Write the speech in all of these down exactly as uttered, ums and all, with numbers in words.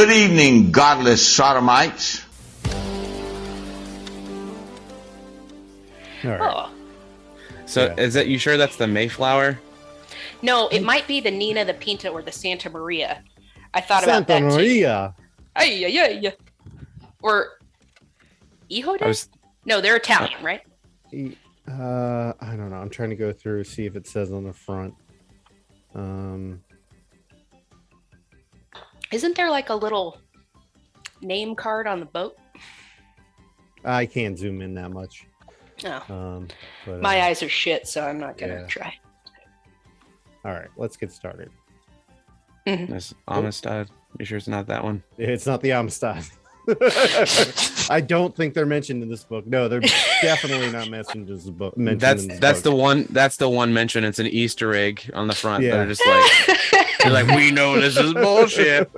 Good evening, godless sodomites. All right. Oh. So yeah. Is that you sure that's the Mayflower? No, it might be the Nina, the Pinta, or the Santa Maria. I thought Santa about that Maria. Too. Ay, ay, ay. Or Ejo? Was... No, they're Italian, right? Uh, I don't know. I'm trying to go through see if it says on the front. Um, Isn't there like a little name card on the boat? I can't zoom in that much. No. Um, but, My uh, eyes are shit, so I'm not going to yeah. try. All right, let's get started. Mm-hmm. That's Amistad. You sure it's not that one? It's not the Amistad. I don't think they're mentioned in this book. No, they're definitely not mentioned in this book. Mentioned that's this that's book. the one. That's the one mention. It's an Easter egg on the front. Yeah. They're just like, they're like, we know this is bullshit.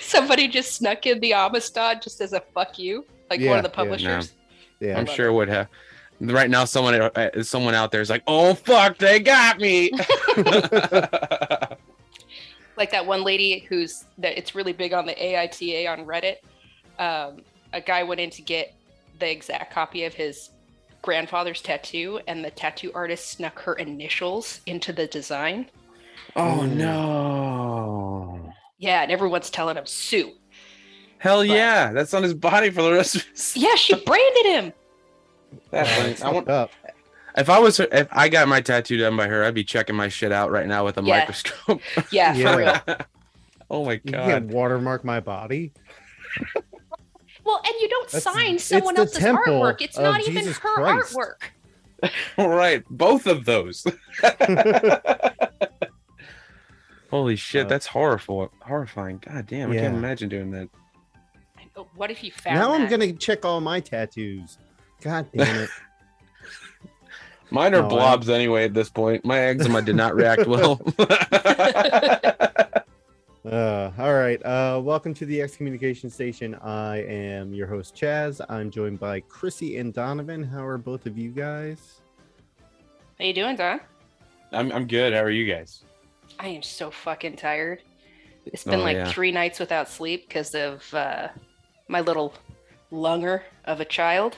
Somebody just snuck in the Amistad just as a fuck you, like yeah, one of the publishers. Yeah, no. yeah. I'm sure it would have. Right now, someone someone out there is like, "Oh fuck, they got me!" Like that one lady who's that it's really big on the A I T A on Reddit. Um, a guy went in to get the exact copy of his grandfather's tattoo, and the tattoo artist snuck her initials into the design. Oh no! Yeah, and everyone's telling him Sue. Hell but, yeah, that's on his body for the rest of his. Yeah, she branded him. That I want up. If I was, if I got my tattoo done by her, I'd be checking my shit out right now with a yeah. microscope. Yeah, yeah, for real. Oh my god! You can't watermark my body. Well, and you don't That's, sign someone else's artwork. It's not even Jesus her Christ. Artwork. All right, both of those. Holy shit! Uh, that's horrible, horrifying. God damn! I yeah. can't imagine doing that. What if you found? Now that? I'm gonna check all my tattoos. God damn it. Mine are no, blobs I... anyway at this point. My eczema did not react well. uh, all right. Uh, welcome to the Excommunication Station. I am your host, Chaz. I'm joined by Chrissy and Donovan. How are both of you guys? How you doing, Don? I'm I'm good. How are you guys? I am so fucking tired. It's been oh, like yeah. three nights without sleep because of uh, my little lunger of a child.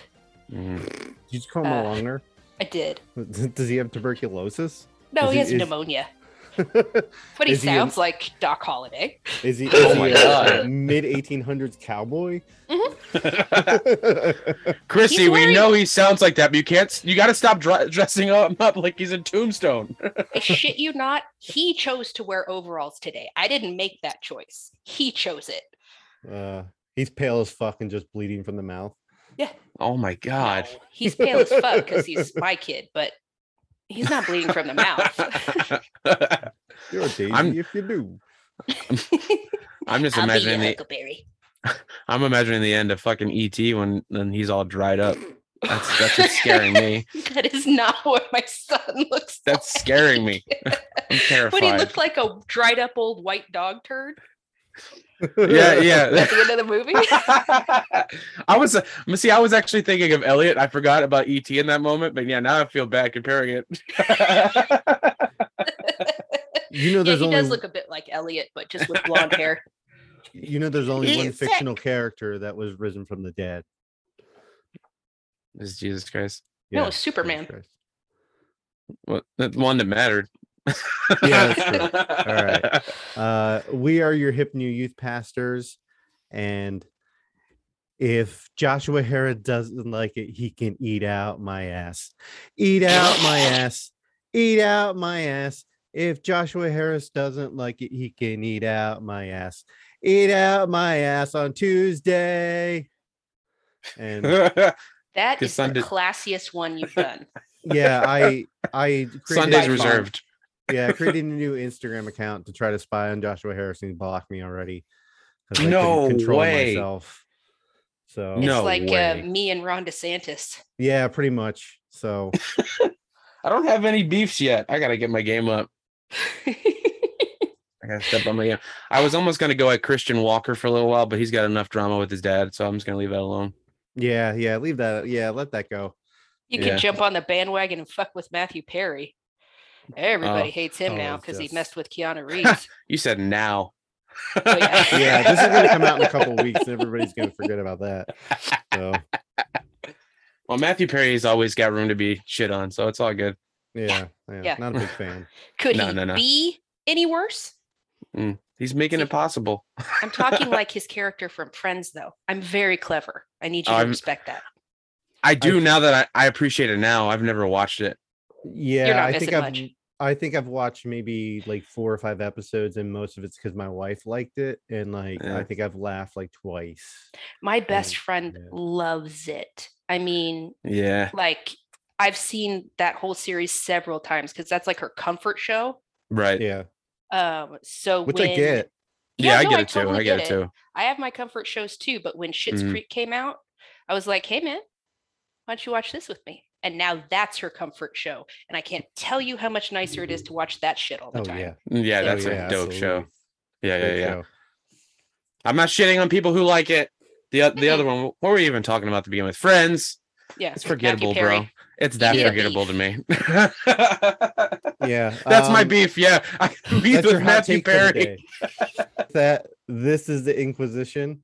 Mm. Did you just call him uh, a longer? I did. Does he have tuberculosis? No, he has he, pneumonia. Is... But he sounds he a... like Doc Holliday. Is he, is oh he a mid eighteen hundreds cowboy? Mm-hmm. Chrissy, wearing... we know he sounds like that, but you can't. You got to stop dr- dressing him up like he's in Tombstone. I shit you not. He chose to wear overalls today. I didn't make that choice. He chose it. Uh, he's pale as fuck and just bleeding from the mouth. Yeah. Oh my god. No, he's pale as fuck because he's my kid, but he's not bleeding from the mouth. You're a baby I'm, if you do. I'm, I'm just I'll imagining be the. I'm imagining the end of fucking E T when then he's all dried up. That's that's what's scaring me. That is not what my son looks. That's like. Scaring me. I'm terrified. Would he look like a dried up old white dog turd? Yeah, yeah. At the end of the movie, I was uh, see. I was actually thinking of Elliot. I forgot about E T in that moment, but yeah, now I feel bad comparing it. You know, there's yeah, he only... does look a bit like Elliot, but just with blonde hair. You know, there's only He's one sick. fictional character that was risen from the dead. This is Jesus Christ. Yeah, no, it's Superman. Well, that's one that mattered. Yeah, that's true. All right. Uh, we are your hip new youth pastors, and if Joshua Harris doesn't like it, he can eat out my ass. Eat out my ass. Eat out my ass. If Joshua Harris doesn't like it, he can eat out my ass. Eat out my ass on Tuesday. And that is Sunday. The classiest one you've done. Yeah, I I Sunday's reserved. Yeah, I created a new Instagram account to try to spy on Joshua Harris, and he blocked me already. I no control way. Myself. So it's no like uh, me and Ron DeSantis. Yeah, pretty much. So I don't have any beefs yet. I gotta get my game up. I gotta step on my game. I was almost gonna go at Christian Walker for a little while, but he's got enough drama with his dad, so I'm just gonna leave that alone. Yeah, yeah, leave that. Yeah, let that go. You can yeah. jump on the bandwagon and fuck with Matthew Perry. Everybody uh, hates him oh, now because just... he messed with Keanu Reeves. You said now. Oh, yeah. Yeah, this is going to come out in a couple of weeks, and everybody's going to forget about that. So, well, Matthew Perry's always got room to be shit on, so it's all good. Yeah, yeah, yeah. Not a big fan. Could no, he no, no. be any worse? Mm, he's making See, it possible. I'm talking like his character from Friends, though. I'm very clever. I need you um, to respect that. I do I, now that I, I appreciate it now. I've never watched it. Yeah, You're not I think I've. Much. I think I've watched maybe like four or five episodes, and most of it's because my wife liked it. And like, yeah. I think I've laughed like twice. My best and, friend yeah. loves it. I mean, yeah, like I've seen that whole series several times because that's like her comfort show. Right. Yeah. Um. So Which when, I get. Yeah, yeah no, I get it I totally too. I get, get it too. I have my comfort shows too. But when Schitt's mm-hmm. Creek came out, I was like, hey, man, why don't you watch this with me? And now that's her comfort show. And I can't tell you how much nicer it is to watch that shit all the oh, time. Yeah, yeah that's oh, yeah, a dope absolutely. show. Yeah, yeah, yeah. Show. I'm not shitting on people who like it. The, the other one, what were we even talking about to begin with? Friends. Yeah. It's forgettable, bro. It's that yeah. forgettable to me. yeah. That's um, my beef. Yeah. I can beef with Matthew Perry. that this is the Inquisition.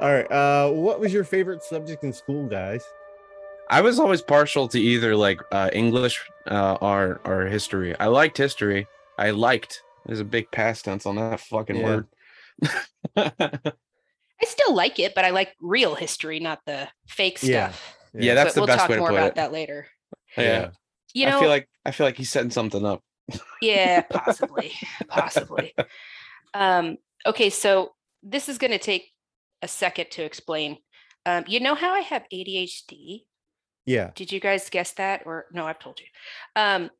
All right. Uh, what was your favorite subject in school, guys? I was always partial to either like uh, English uh, or or history. I liked history. I liked. There's a big past tense on that fucking yeah. word. I still like it, but I like real history, not the fake yeah. stuff. Yeah, yeah that's but the we'll best way to put it. We'll talk more about that later. Yeah. You know, I feel like I feel like he's setting something up. yeah, possibly, possibly. Um, okay, so this is going to take a second to explain. Um, you know how I have A D H D? Yeah. Did you guys guess that? Or no, I've told you. Um,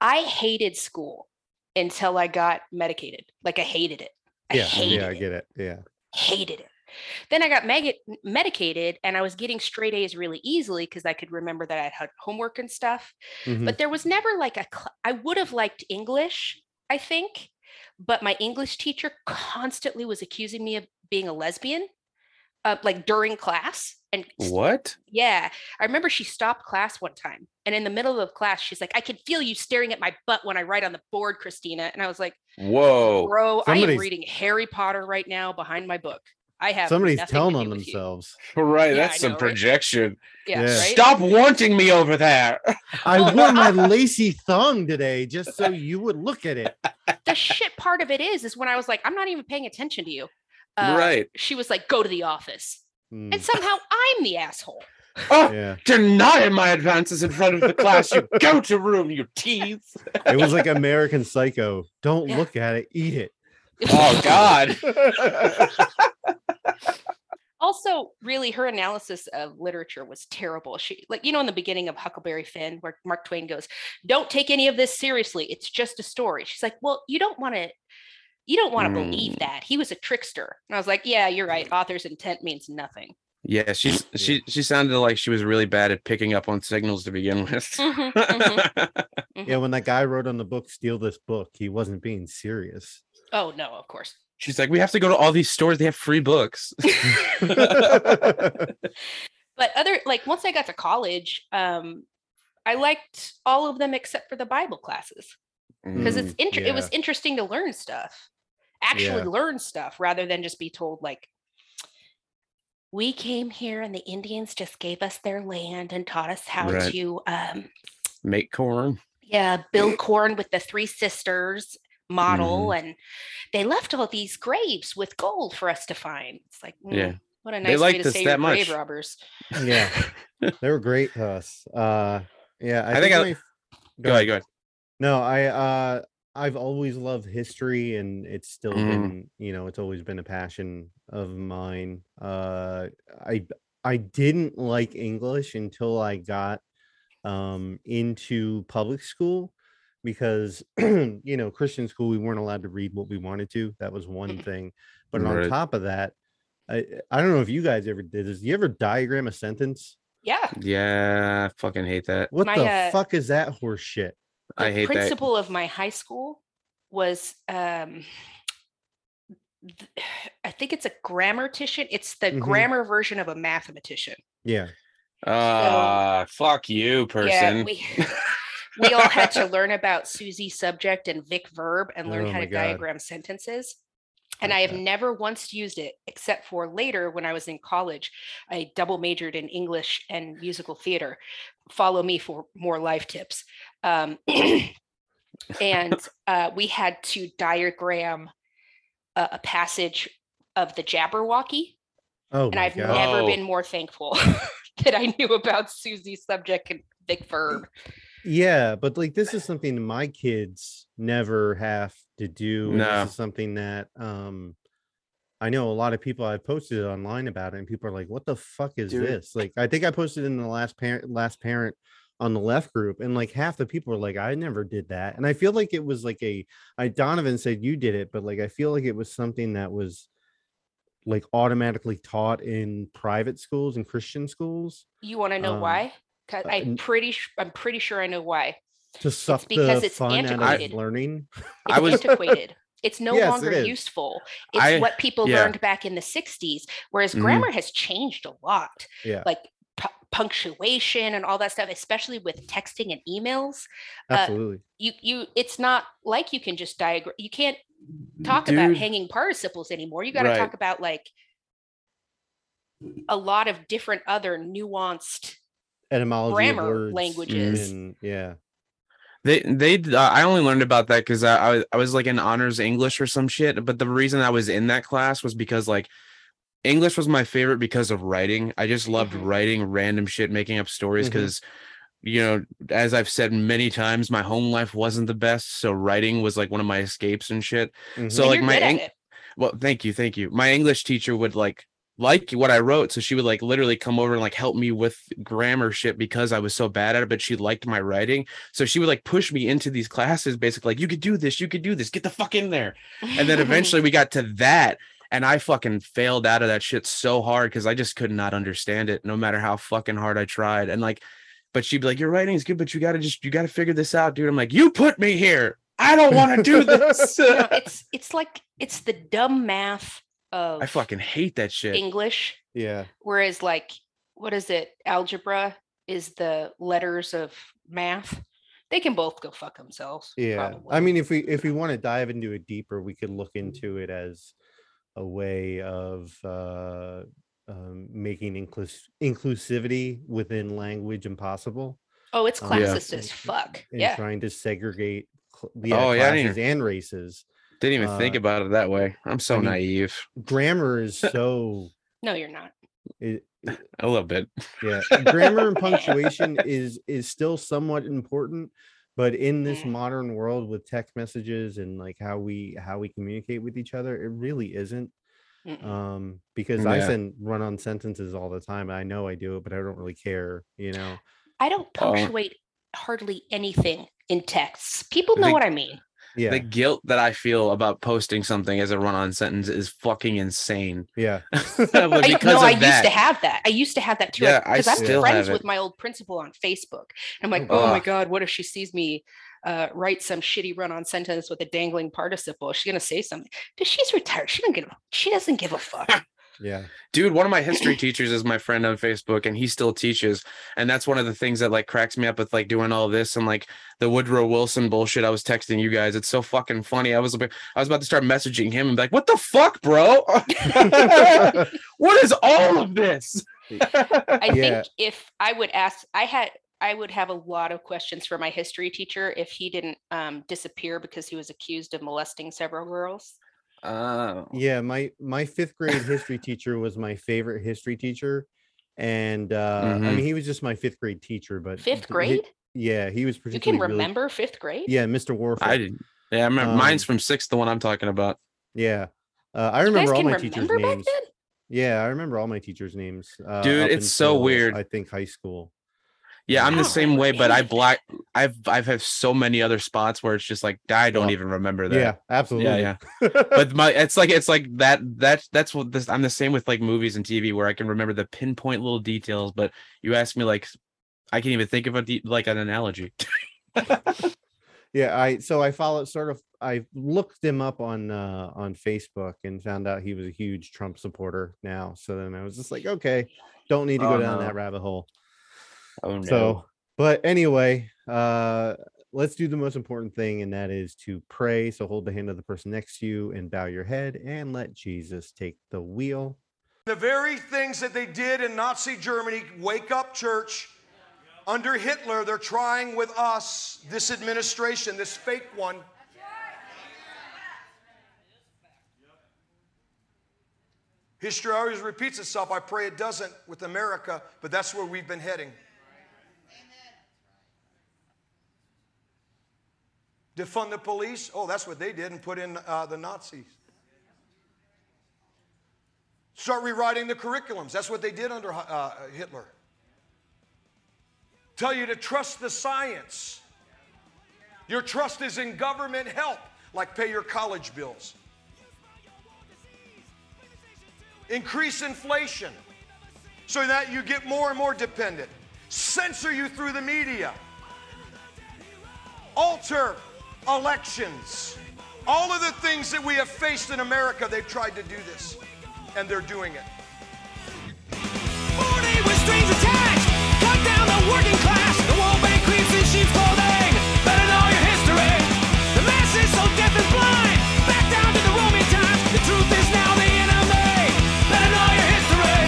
I hated school until I got medicated. Like I hated it. I yeah, hated yeah, I get it. Yeah. Hated it. Then I got mag- medicated and I was getting straight A's really easily because I could remember that I had homework and stuff. Mm-hmm. But there was never like a, cl- I would have liked English, I think. But my English teacher constantly was accusing me of being a lesbian, uh, like during class. And what? Yeah. I remember she stopped class one time. And in the middle of class, she's like, I can feel you staring at my butt when I write on the board, Christina. And I was like, whoa, bro, somebody's... I am reading Harry Potter right now behind my book. I have somebody's telling on themselves. Right. That's yeah, some know, projection. Right? Yeah, yeah. Right? Stop wanting me over there. I wore my lacy thong today just so you would look at it. The shit part of it is, is when I was like, I'm not even paying attention to you. Uh, right. She was like, go to the office. Mm. And somehow I'm the asshole. Oh, yeah. Denying my advances in front of the class. You go to room, you tease. It was like American Psycho. Don't yeah. look at it. Eat it. Oh, God. Also, really, her analysis of literature was terrible. She, like, you know, in the beginning of Huckleberry Finn, where Mark Twain goes, don't take any of this seriously. It's just a story. She's like, well, you don't want to, you don't want to mm. believe that. He was a trickster. And I was like, yeah, you're right. Author's intent means nothing. Yeah, she's, she she sounded like she was really bad at picking up on signals to begin with. mm-hmm, mm-hmm, mm-hmm. Yeah, when that guy wrote on the book, steal this book, he wasn't being serious. Oh, no, of course. She's like, we have to go to all these stores. They have free books. But other, like, once I got to college, um, I liked all of them except for the Bible classes because mm, it's inter- yeah. it was interesting to learn stuff, actually yeah. learn stuff rather than just be told, like, we came here and the Indians just gave us their land and taught us how right. to um, make corn. Yeah, build corn with the three sisters. Model mm-hmm. and they left all these graves with gold for us to find. It's like, mm, yeah, what a nice way to save your grave robbers. Yeah, they were great to us. Uh, yeah, I, I think, think I my... go ahead, go ahead. No, I uh, I've always loved history, and it's still mm. been, you know, it's always been a passion of mine. Uh, I I didn't like English until I got um into public school. Because, you know, Christian school, we weren't allowed to read what we wanted to. That was one thing. But right. on top of that, I, I don't know if you guys ever did this. You ever diagram a sentence? Yeah. Yeah. I fucking hate that. What my, the uh, fuck is that horse shit? I hate that. The principal of my high school was um, th- I think it's a grammatician. It's the mm-hmm. grammar version of a mathematician. Yeah. Ah, uh, so, fuck you, person. Yeah, we, we all had to learn about Susie subject and Vic verb and learn oh how to God. diagram sentences. And okay. I have never once used it, except for later when I was in college. I double majored in English and musical theater. Follow me for more life tips. Um, and uh, we had to diagram a, a passage of the Jabberwocky. Oh, and I've God. never oh. been more thankful that I knew about Susie's subject and Vic verb. Yeah, but like this is something my kids never have to do. No. This is something that um I know a lot of people I've posted online about it, and people are like, what the fuck is Dude. this? Like, I think I posted in the last parent last parent on the left group, and like half the people are like, I never did that. And I feel like it was like a I Donovan said you did it, but like I feel like it was something that was like automatically taught in private schools and Christian schools. You want to know um, why? I'm pretty. I'm pretty sure I know why. To suck it's because the it's fun antiquated. Out of learning. It's I was antiquated. It's no yes, longer it useful. It's I, what people yeah. learned back in the sixties. Whereas grammar mm. has changed a lot. Yeah. Like p- punctuation and all that stuff, especially with texting and emails. Absolutely. Uh, you you. It's not like you can just diagram. You can't talk Dude. about hanging participles anymore. You got to right. talk about like a lot of different other nuanced etymology, grammar, words, languages. And, yeah, they they. Uh, I only learned about that because I, I was I was like in honors English or some shit. But the reason I was in that class was because like English was my favorite because of writing. I just loved mm-hmm. writing random shit, making up stories because. Mm-hmm. You know, as I've said many times, my home life wasn't the best, so writing was like one of my escapes and shit. Mm-hmm. So and like my Eng- well, thank you, thank you. My English teacher would like like what I wrote, so she would like literally come over and like help me with grammar shit because I was so bad at it, but she liked my writing, so she would like push me into these classes, basically like, you could do this, you could do this, get the fuck in there. And then eventually we got to that, and I fucking failed out of that shit so hard because I just could not understand it no matter how fucking hard I tried. And like, but she'd be like, your writing is good, but you got to just, you got to figure this out, dude. I'm like, you put me here. I don't want to do this. You know, it's it's like, it's the dumb math of. I fucking hate that shit. English. Yeah. Whereas like, what is it? Algebra is the letters of math. They can both go fuck themselves. Yeah. Probably. I mean, if we, if we want to dive into it deeper, we could look into it as a way of, uh, Um, making inclus- inclusivity within language impossible. Oh, it's classist um, yeah. as fuck. And yeah. trying to segregate cl- yeah, oh, classes yeah, and races. Didn't even uh, think about it that way. I'm so I mean, naive. Grammar is so. No, you're not. It, it, a little bit. Yeah. Grammar and punctuation is is still somewhat important, but in this mm. modern world with text messages and like how we how we communicate with each other, it really isn't. Mm-mm. um because yeah. I send run-on sentences all the time. I know I do it, but I don't really care, you know. I don't punctuate oh. hardly anything in texts. People know the, what I mean. Yeah, the guilt that I feel about posting something as a run-on sentence is fucking insane. Yeah. Because I, no, I that. used to have that. I used to have that too. Yeah, because I'm friends with my old principal on Facebook. And I'm like, oh, oh my God, what if she sees me Uh, write some shitty run-on sentence with a dangling participle? She's gonna say something. Dude, she's retired. She don't give a. She doesn't give a fuck. Yeah, dude. One of my history teachers is my friend on Facebook, and he still teaches. And that's one of the things that like cracks me up with like doing all this and like the Woodrow Wilson bullshit. I was texting you guys. It's so fucking funny. I was I was about to start messaging him and be like, "What the fuck, bro? What is all of this?" I yeah. think if I would ask, I had. I would have a lot of questions for my history teacher if he didn't um, disappear because he was accused of molesting several girls. Oh. Yeah, my my fifth grade history teacher was my favorite history teacher. And uh, mm-hmm. I mean, he was just my fifth grade teacher, but fifth grade? He, yeah, he was particularly. You can remember really, fifth grade? Yeah, Mister Warfield. I didn't. Yeah, I remember um, mine's from sixth, the one I'm talking about. Yeah. Uh, I remember all my teachers' names. Then? Yeah, I remember all my teachers' names. Uh, Dude, it's so weird. I think high school. Yeah, I'm the same way, but I black. I've I've had so many other spots where it's just like I don't yeah. even remember that. Yeah, absolutely. Yeah, yeah. But my it's like it's like that that that's what this. I'm the same with like movies and T V where I can remember the pinpoint little details, but you ask me like I can't even think of a de- like an analogy. Yeah, I so I followed sort of I looked him up on uh, on Facebook and found out he was a huge Trump supporter now. So then I was just like, okay, don't need to go oh, down no. that rabbit hole. Oh no. So, but anyway, uh, let's do the most important thing, and that is to pray. So hold the hand of the person next to you and bow your head and let Jesus take the wheel. The very things that they did in Nazi Germany, wake up, church. Under Hitler, they're trying with us, this administration, this fake one. History always repeats itself. I pray it doesn't with America, but that's where we've been heading. Defund the police. Oh, that's what they did and put in uh, the Nazis. Start rewriting the curriculums. That's what they did under uh, Hitler. Tell you to trust the science. Your trust is in government help, like pay your college bills. Increase inflation so that you get more and more dependent. Censor you through the media. Alter elections. All of the things that we have faced in America, they've tried to do this, and they're doing it. Working class, the world bank creeps in sheep's clothing. Better know your history. The masses so deaf and blind. Back down to the Roman times. The truth is now the enemy. Better know your history.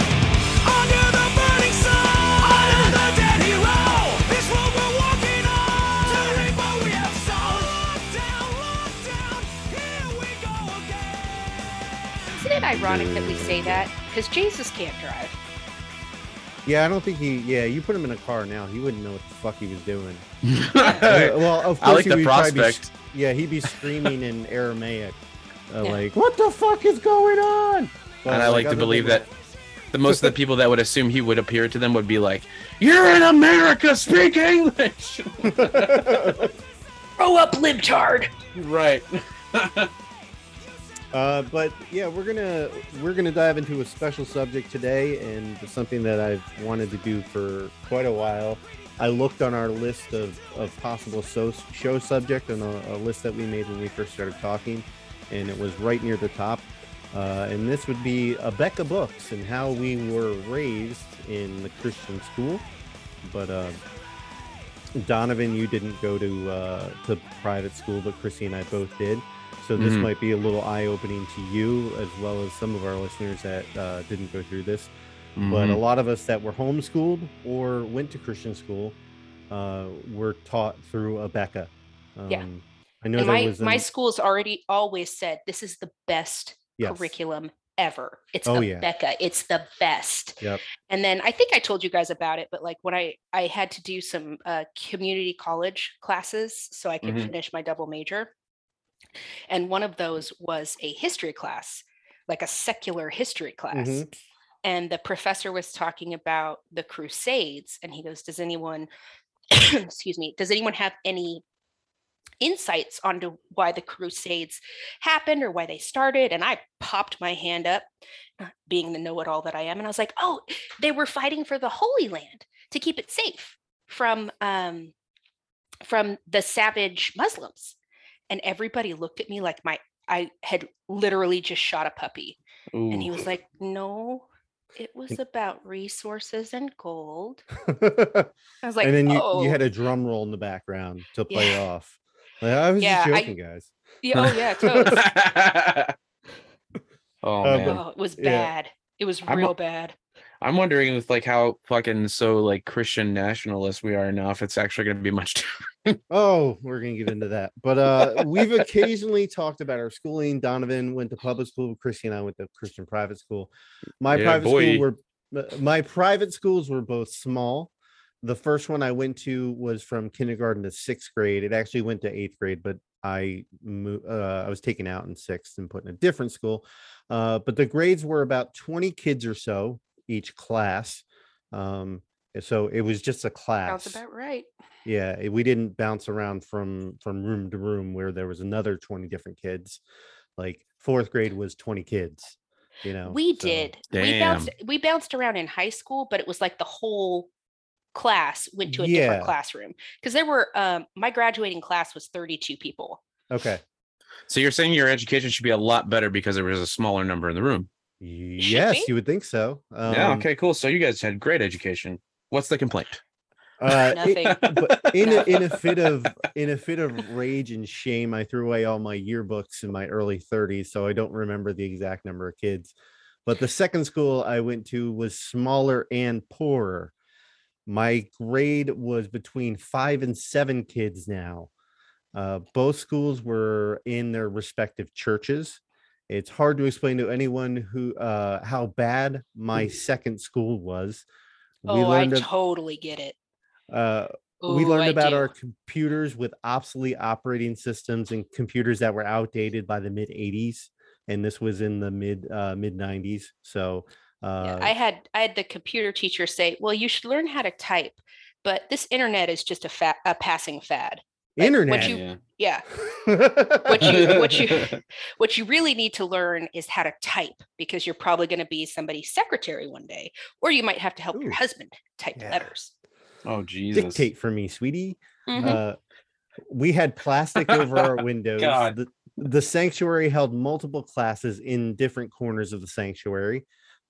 Under the burning sun, under the dead hero. This road we're walking on, to the rainbow we have sown. Lockdown, lockdown, here we go again. Isn't it ironic that we say that? Because Jesus can't drive. Yeah, I don't think he. Yeah, you put him in a car now, he wouldn't know what the fuck he was doing. uh, well, of course, I like he the would prospect. Be, yeah, he'd be screaming in Aramaic, uh, yeah. like, "What the fuck is going on?" But, and I like, like to believe people... that the most of the people that would assume he would appear to them would be like, "You're in America, speak English." Grow up, libtard. Right. Uh, but yeah, we're gonna we're gonna dive into a special subject today, and it's something that I've wanted to do for quite a while. I looked on our list of, of possible so, show subject and a, a list that we made when we first started talking, and it was right near the top. Uh, and this would be Abeka Books and how we were raised in the Christian school. But uh, Donovan, you didn't go to uh, to private school, but Chrissy and I both did. So this mm-hmm. might be a little eye-opening to you, as well as some of our listeners that uh, didn't go through this. Mm-hmm. But a lot of us that were homeschooled or went to Christian school uh, were taught through Abeka. Um, yeah, I know. That my was an... my school's already always said this is the best yes. curriculum ever. It's oh, Abeka. Yeah. It's the best. Yep. And then I think I told you guys about it, but like when I I had to do some uh, community college classes so I could mm-hmm. finish my double major. And one of those was a history class, like a secular history class. Mm-hmm. And the professor was talking about the Crusades. And he goes, does anyone, excuse me, does anyone have any insights onto why the Crusades happened or why they started? And I popped my hand up, being the know-it-all that I am. And I was like, oh, they were fighting for the Holy Land to keep it safe from, um, from the savage Muslims. And everybody looked at me like my I had literally just shot a puppy. Ooh. And he was like, no, it was about resources and gold. I was like, and then you, oh. you had a drum roll in the background to play yeah. off. Like, I was yeah, just joking, I, guys. Yeah, oh, yeah, totally. oh, man. Oh, it was bad. Yeah. It was real I'm, bad. I'm wondering with like how fucking so like Christian nationalists we are now, if it's actually going to be much different. Oh, we're gonna get into that, but uh we've occasionally talked about our schooling. Donovan went to public school, Christy and I went to Christian private school. My yeah, private boy. school were my private schools were both small. The first one I went to was from kindergarten to sixth grade. It actually went to eighth grade, but I moved, uh, I was taken out in sixth and put in a different school. Uh, but the grades were about twenty kids or so each class. Um, so it was just a class. Sounds about right. Yeah, we didn't bounce around from from room to room where there was another twenty different kids. Like fourth grade was twenty kids, you know. We so. did. Damn. We bounced we bounced around in high school, but it was like the whole class went to a yeah. different classroom, because there were um, my graduating class was thirty-two people. Okay. So you're saying your education should be a lot better because there was a smaller number in the room. Yes, you would think so. Um, yeah. Okay, cool. So you guys had great education. What's the complaint? Uh, Nothing. It, but in a, in a fit of in a fit of rage and shame, I threw away all my yearbooks in my early thirties, so I don't remember the exact number of kids. But the second school I went to was smaller and poorer. My grade was between five and seven kids now. Uh, both schools were in their respective churches. It's hard to explain to anyone who uh, how bad my second school was. We oh, I ab- totally get it. Uh, Ooh, we learned I about do. our computers with obsolete operating systems and computers that were outdated by the mid eighties. And this was in the mid uh, mid nineties. So uh, yeah, I had I had the computer teacher say, well, you should learn how to type. But this Internet is just a, fa- a passing fad. Like Internet. What you, yeah. yeah. what you what you what you really need to learn is how to type, because you're probably going to be somebody's secretary one day, or you might have to help Ooh. your husband type yeah. letters. Oh Jesus. Dictate for me, sweetie. Mm-hmm. Uh, we had plastic over our windows. God. The, the sanctuary held multiple classes in different corners of the sanctuary.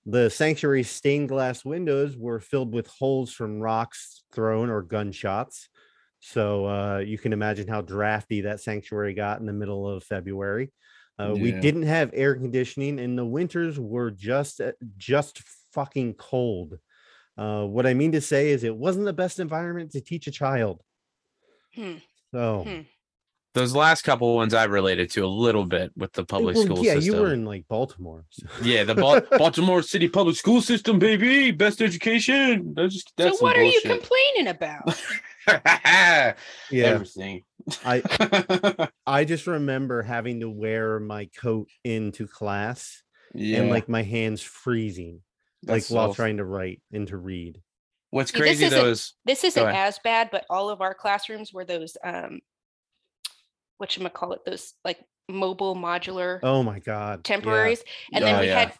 The sanctuary's stained glass windows were filled with holes from rocks thrown or gunshots. So uh, you can imagine how drafty that sanctuary got in the middle of February. Uh, yeah. We didn't have air conditioning, and the winters were just just fucking cold. Uh, what I mean to say is it wasn't the best environment to teach a child. Hmm. So hmm. those last couple ones I related to a little bit with the public well, school yeah, system. Yeah, you were in like Baltimore. So. Yeah, the ba- Baltimore City public school system, baby. Best education. That's just, that's so what are bullshit. you complaining about? yeah, everything. I I just remember having to wear my coat into class yeah. and like my hands freezing, That's like while so... trying to write and to read. What's See, crazy though is this isn't as bad, but all of our classrooms were those um, whatchamacallit, those like mobile modular. Oh my God, temporaries, yeah. and then oh, we yeah. had.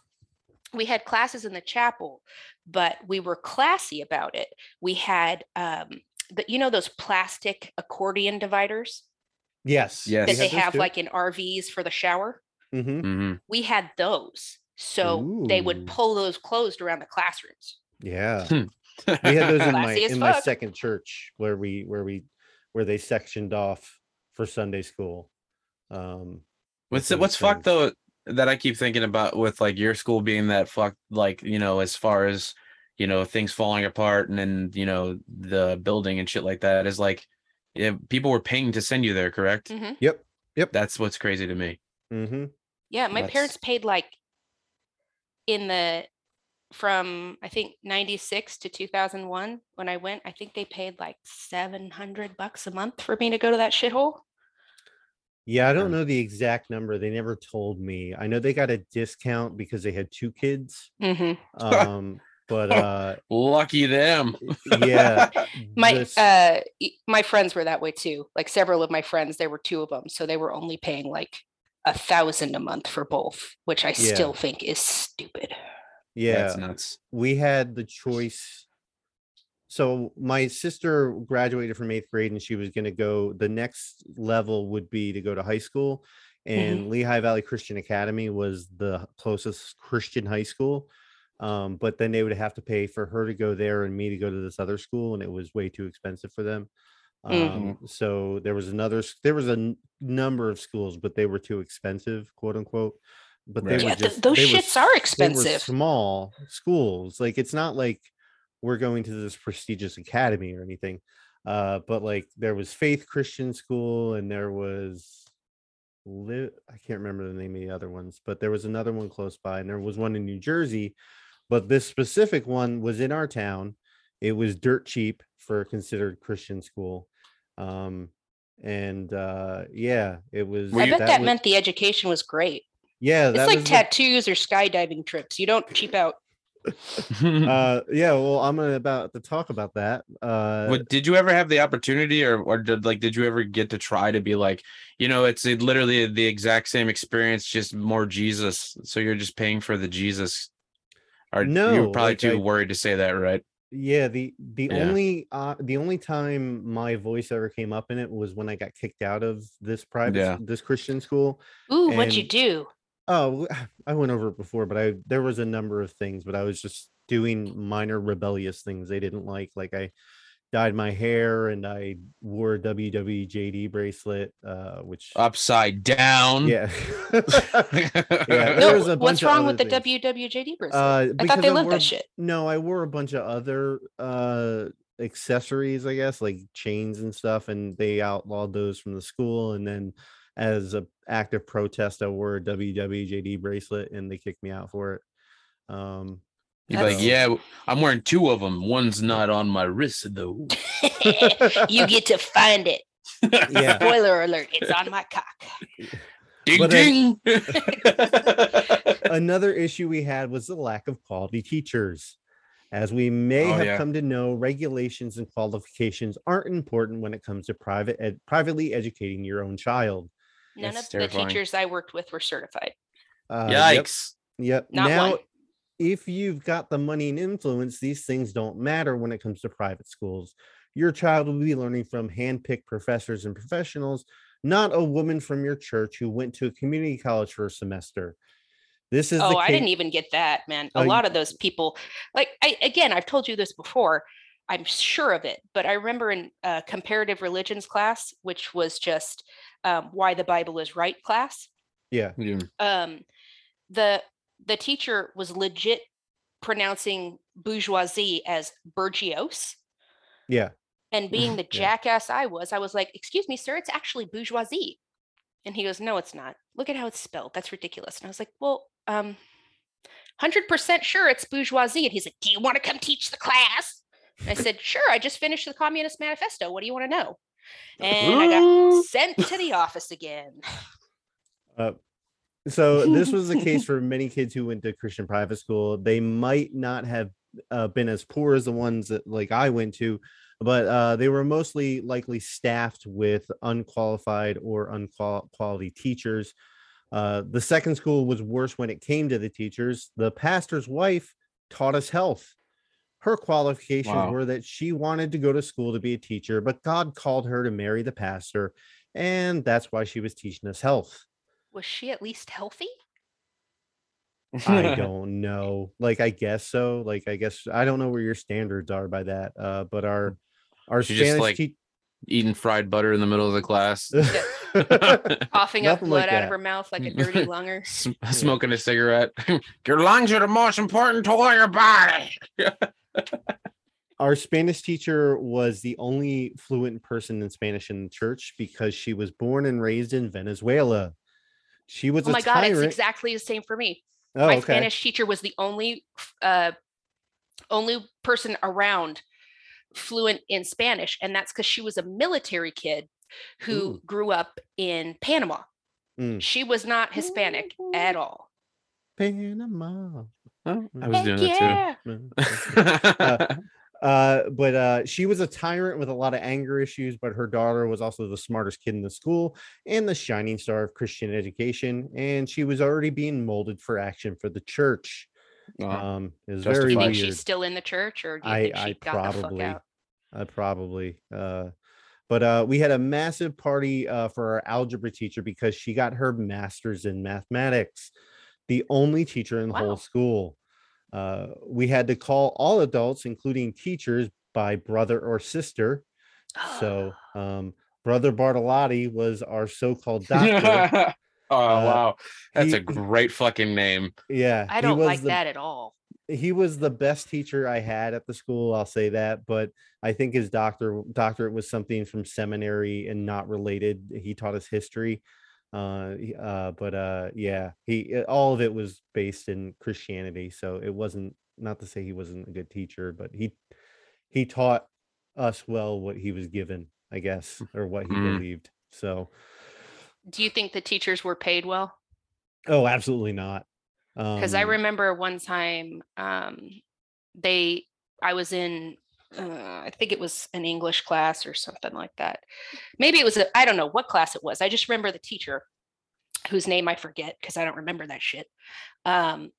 We had classes in the chapel, but we were classy about it. We had, um, the, you know, those plastic accordion dividers? Yes. yes. That they have too. like in R Vs for the shower. Mm-hmm. Mm-hmm. We had those. So Ooh. they would pull those closed around the classrooms. Yeah. we had those in my in my second church where we where we where they sectioned off for Sunday school. Um, what's what's fucked though? That I keep thinking about with like your school being that fucked, like, you know, as far as, you know, things falling apart and then, you know, the building and shit like that is like, yeah, people were paying to send you there, correct? Mm-hmm. Yep. Yep. That's what's crazy to me. Mm-hmm. Yeah. My That's... parents paid like in the, from I think ninety-six to two thousand one when I went, I think they paid like seven hundred bucks a month for me to go to that shithole. Yeah, I don't know the exact number. They never told me. I know they got a discount because they had two kids. Mm-hmm. Um, but uh, lucky them. yeah, my this... uh, my friends were that way too. Like several of my friends, there were two of them, so they were only paying like a thousand a month for both, which I yeah. still think is stupid. Yeah, that's nuts. We had the choice. So my sister graduated from eighth grade and she was going to go, the next level would be to go to high school, and mm-hmm. Lehigh Valley Christian Academy was the closest Christian high school. Um, but then they would have to pay for her to go there and me to go to this other school, and it was way too expensive for them. Um, mm-hmm. So there was another, there was a n- number of schools, but they were too expensive, quote unquote. But right. they yeah, were just, th- those they shits were, are expensive. They were small schools. Like, it's not like we're going to this prestigious academy or anything. Uh, but like there was Faith Christian School and there was, Li- I can't remember the name of the other ones, but there was another one close by and there was one in New Jersey, but this specific one was in our town. It was dirt cheap for a considered Christian school. Um, and uh, yeah, it was. I bet that, that was, meant the education was great. Yeah. It's like tattoos the- or skydiving trips. You don't cheap out. uh yeah well I'm gonna about to talk about that. Uh what, did you ever have the opportunity or or did like did you ever get to try to be like, you know, it's literally the exact same experience, just more Jesus, so you're just paying for the Jesus? Or no, you were probably like, too I, worried to say that, right? Yeah, the the yeah. only uh, the only time my voice ever came up in it was when I got kicked out of this private yeah. this Christian school. Ooh, and, what'd you do? Oh, I went over it before, but I there was a number of things, but I was just doing minor rebellious things they didn't like. Like I dyed my hair and I wore a W W J D bracelet, uh, which upside down. Yeah. yeah no, what's wrong with things. The W W J D bracelet? Uh, I thought they I loved wore, that shit. No, I wore a bunch of other uh, accessories, I guess, like chains and stuff, and they outlawed those from the school. And then as an act of protest, I wore a W W J D bracelet and they kicked me out for it. Um, You're like, yeah, I'm wearing two of them. One's not on my wrist, though. You get to find it. Yeah. Spoiler alert, it's on my cock. Ding, but ding. I, another issue we had was the lack of quality teachers. As we may oh, have yeah. come to know, regulations and qualifications aren't important when it comes to private ed- privately educating your own child. None That's of terrifying. The teachers I worked with were certified. Uh, Yikes. Yep. yep. Not now, one. If you've got the money and influence, these things don't matter when it comes to private schools. Your child will be learning from hand-picked professors and professionals, not a woman from your church who went to a community college for a semester. This is. Oh, I didn't even get that, man. A uh, lot of those people, like, I, again, I've told you this before. I'm sure of it, but I remember in uh, comparative religions class, which was just um, why the Bible is right class. Yeah. yeah. Um, the. The teacher was legit pronouncing bourgeoisie as burgios. Yeah. And being the yeah. jackass I was, I was like, excuse me, sir, it's actually bourgeoisie. And he goes, no, it's not. Look at how it's spelled. That's ridiculous. And I was like, well, um, one hundred percent sure it's bourgeoisie. And he's like, do you want to come teach the class? And I said, sure. I just finished the Communist Manifesto. What do you want to know? And I got sent to the office again. Uh So this was the case for many kids who went to Christian private school. They might not have uh, been as poor as the ones that like I went to, but uh, they were mostly likely staffed with unqualified or unquality teachers. Uh, the second school was worse when it came to the teachers. The pastor's wife taught us health. Her qualifications wow. were that she wanted to go to school to be a teacher, but God called her to marry the pastor. And that's why she was teaching us health. Was she at least healthy? I don't know. Like, I guess so. Like, I guess I don't know where your standards are by that. Uh, but our our she Spanish just like te- eating fried butter in the middle of the class, coughing up blood like out of her mouth like a dirty lunger, S- smoking a cigarette. Your lungs are the most important tool in your body. Our Spanish teacher was the only fluent person in Spanish in the church because she was born and raised in Venezuela. She was oh my a god! It's exactly the same for me. Oh, my okay. Spanish teacher was the only, uh, only person around fluent in Spanish, and that's because she was a military kid who Ooh. Grew up in Panama. Mm. She was not Hispanic Ooh. At all. Panama. Oh, I was Heck doing yeah. that too. uh, Uh, but uh, she was a tyrant with a lot of anger issues, but her daughter was also the smartest kid in the school and the shining star of Christian education. And she was already being molded for action for the church. Wow. Um, it was very weird. Do you think she's still in the church, or do you I, think she I got probably, the fuck out? I probably. Uh, but uh, we had a massive party uh, for our algebra teacher because she got her master's in mathematics, the only teacher in the wow. whole school. Uh, we had to call all adults, including teachers, by brother or sister. So, um, Brother Bartolotti was our so-called doctor. oh, uh, wow. That's he, a great fucking name. Yeah. I don't like the, that at all. He was the best teacher I had at the school. I'll say that. But I think his doctor doctorate was something from seminary and not related. He taught us history. Uh, uh, but uh, yeah, he all of it was based in Christianity, so it wasn't not to say he wasn't a good teacher, but he he taught us well what he was given, I guess, or what he mm. believed. So, do you think the teachers were paid well? Oh, absolutely not. Because um, I remember one time, um, they I was in. Uh, I think it was an English class or something like that. Maybe it was, a, I don't know what class it was. I just remember the teacher whose name I forget because I don't remember that shit. Um,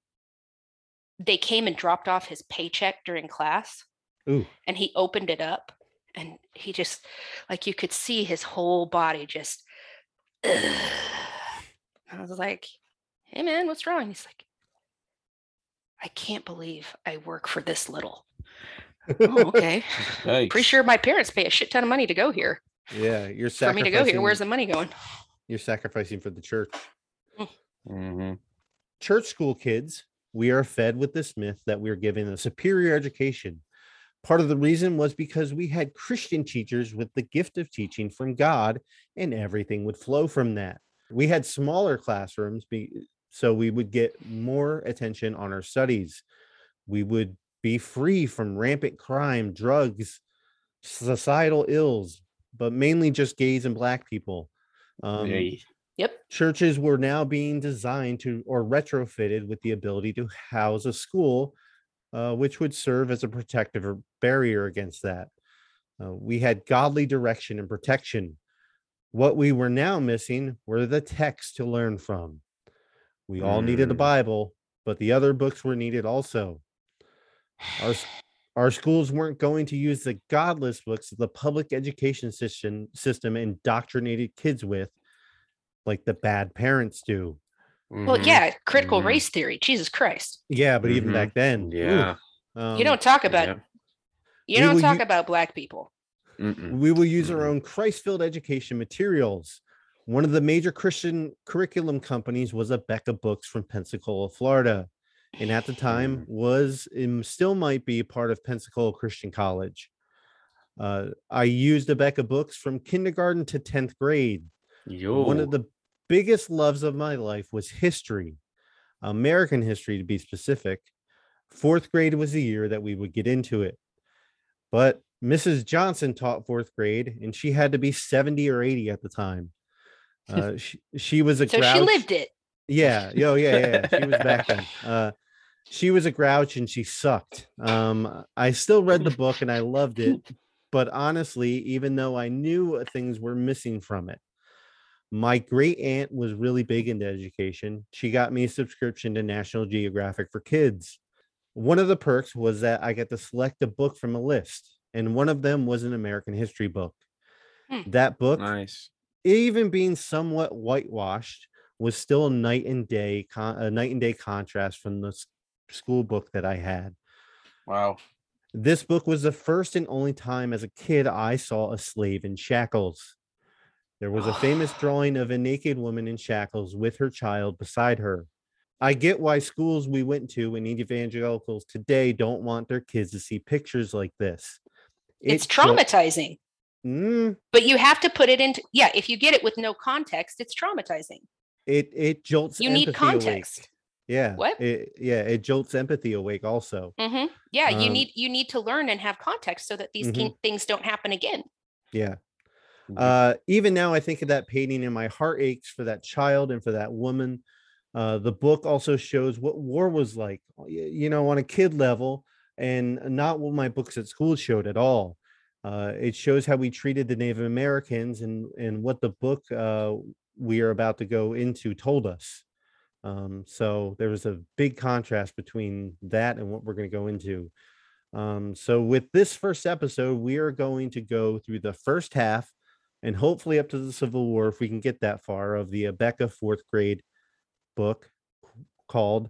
they came and dropped off his paycheck during class. Ooh. And he opened it up, and he just, like, you could see his whole body just, ugh. I was like, hey man, what's wrong? He's like, I can't believe I work for this little. Oh, okay. Nice. Pretty sure my parents pay a shit ton of money to go here. Yeah, you're sacrificing for me to go here. Where's the money going? You're sacrificing for the church. Mm-hmm. Church school kids, we are fed with this myth that we're giving a superior education. Part of the reason was because we had Christian teachers with the gift of teaching from God, and everything would flow from that. We had smaller classrooms, so we would get more attention on our studies. We would be free from rampant crime, drugs, societal ills, but mainly just gays and black people. Um, hey. Yep. Churches were now being designed to or retrofitted with the ability to house a school, uh, which would serve as a protective or barrier against that. Uh, we had godly direction and protection. What we were now missing were the texts to learn from. We all mm. needed the Bible, but the other books were needed also. Our, our schools weren't going to use the godless books of the public education system, system indoctrinated kids with, like the bad parents do. Well, yeah, critical mm-hmm. race theory, Jesus Christ. Yeah, but mm-hmm. even back then, yeah, ooh, um, you don't talk about yeah. you don't talk u- about black people. Mm-mm. We will use Mm-mm. our own Christ-filled education materials. One of the major Christian curriculum companies was Abeka Books from Pensacola, Florida, and at the time was and still might be part of Pensacola Christian College. Uh, I used Abeka Books from kindergarten to tenth grade. Yo. One of the biggest loves of my life was history, American history to be specific. Fourth grade was the year that we would get into it. But Missus Johnson taught fourth grade, and she had to be seventy or eighty at the time. Uh, she, she was a so grouch. She lived it. Yeah, yo, yeah, yeah. She was back then. Uh, she was a grouch, and she sucked. Um, I still read the book, and I loved it. But honestly, even though I knew things were missing from it, my great aunt was really big into education. She got me a subscription to National Geographic for kids. One of the perks was that I got to select a book from a list, and one of them was an American history book. Hmm. That book, nice. Even being somewhat whitewashed, was still a night and day, a night and day contrast from the school book that I had. Wow. This book was the first and only time as a kid I saw a slave in shackles. There was a famous drawing of a naked woman in shackles with her child beside her. I get why schools we went to and evangelicals today don't want their kids to see pictures like this. It's, it's traumatizing. Tra- mm. But you have to put it into, yeah, if you get it with no context, it's traumatizing. It it jolts you empathy need context. Awake. Yeah. What? It, yeah, it jolts empathy awake also. Mm-hmm. Yeah, um, you need you need to learn and have context so that these mm-hmm. king- things don't happen again. Yeah. Uh, even now, I think of that painting and my heart aches for that child and for that woman. Uh, the book also shows what war was like, you know, on a kid level, and not what my books at school showed at all. Uh, it shows how we treated the Native Americans and, and what the book uh, we are about to go into told us. Um, so there was a big contrast between that and what we're going to go into. Um, so with this first episode, we are going to go through the first half and hopefully up to the Civil War, if we can get that far, of the Abeka fourth grade book called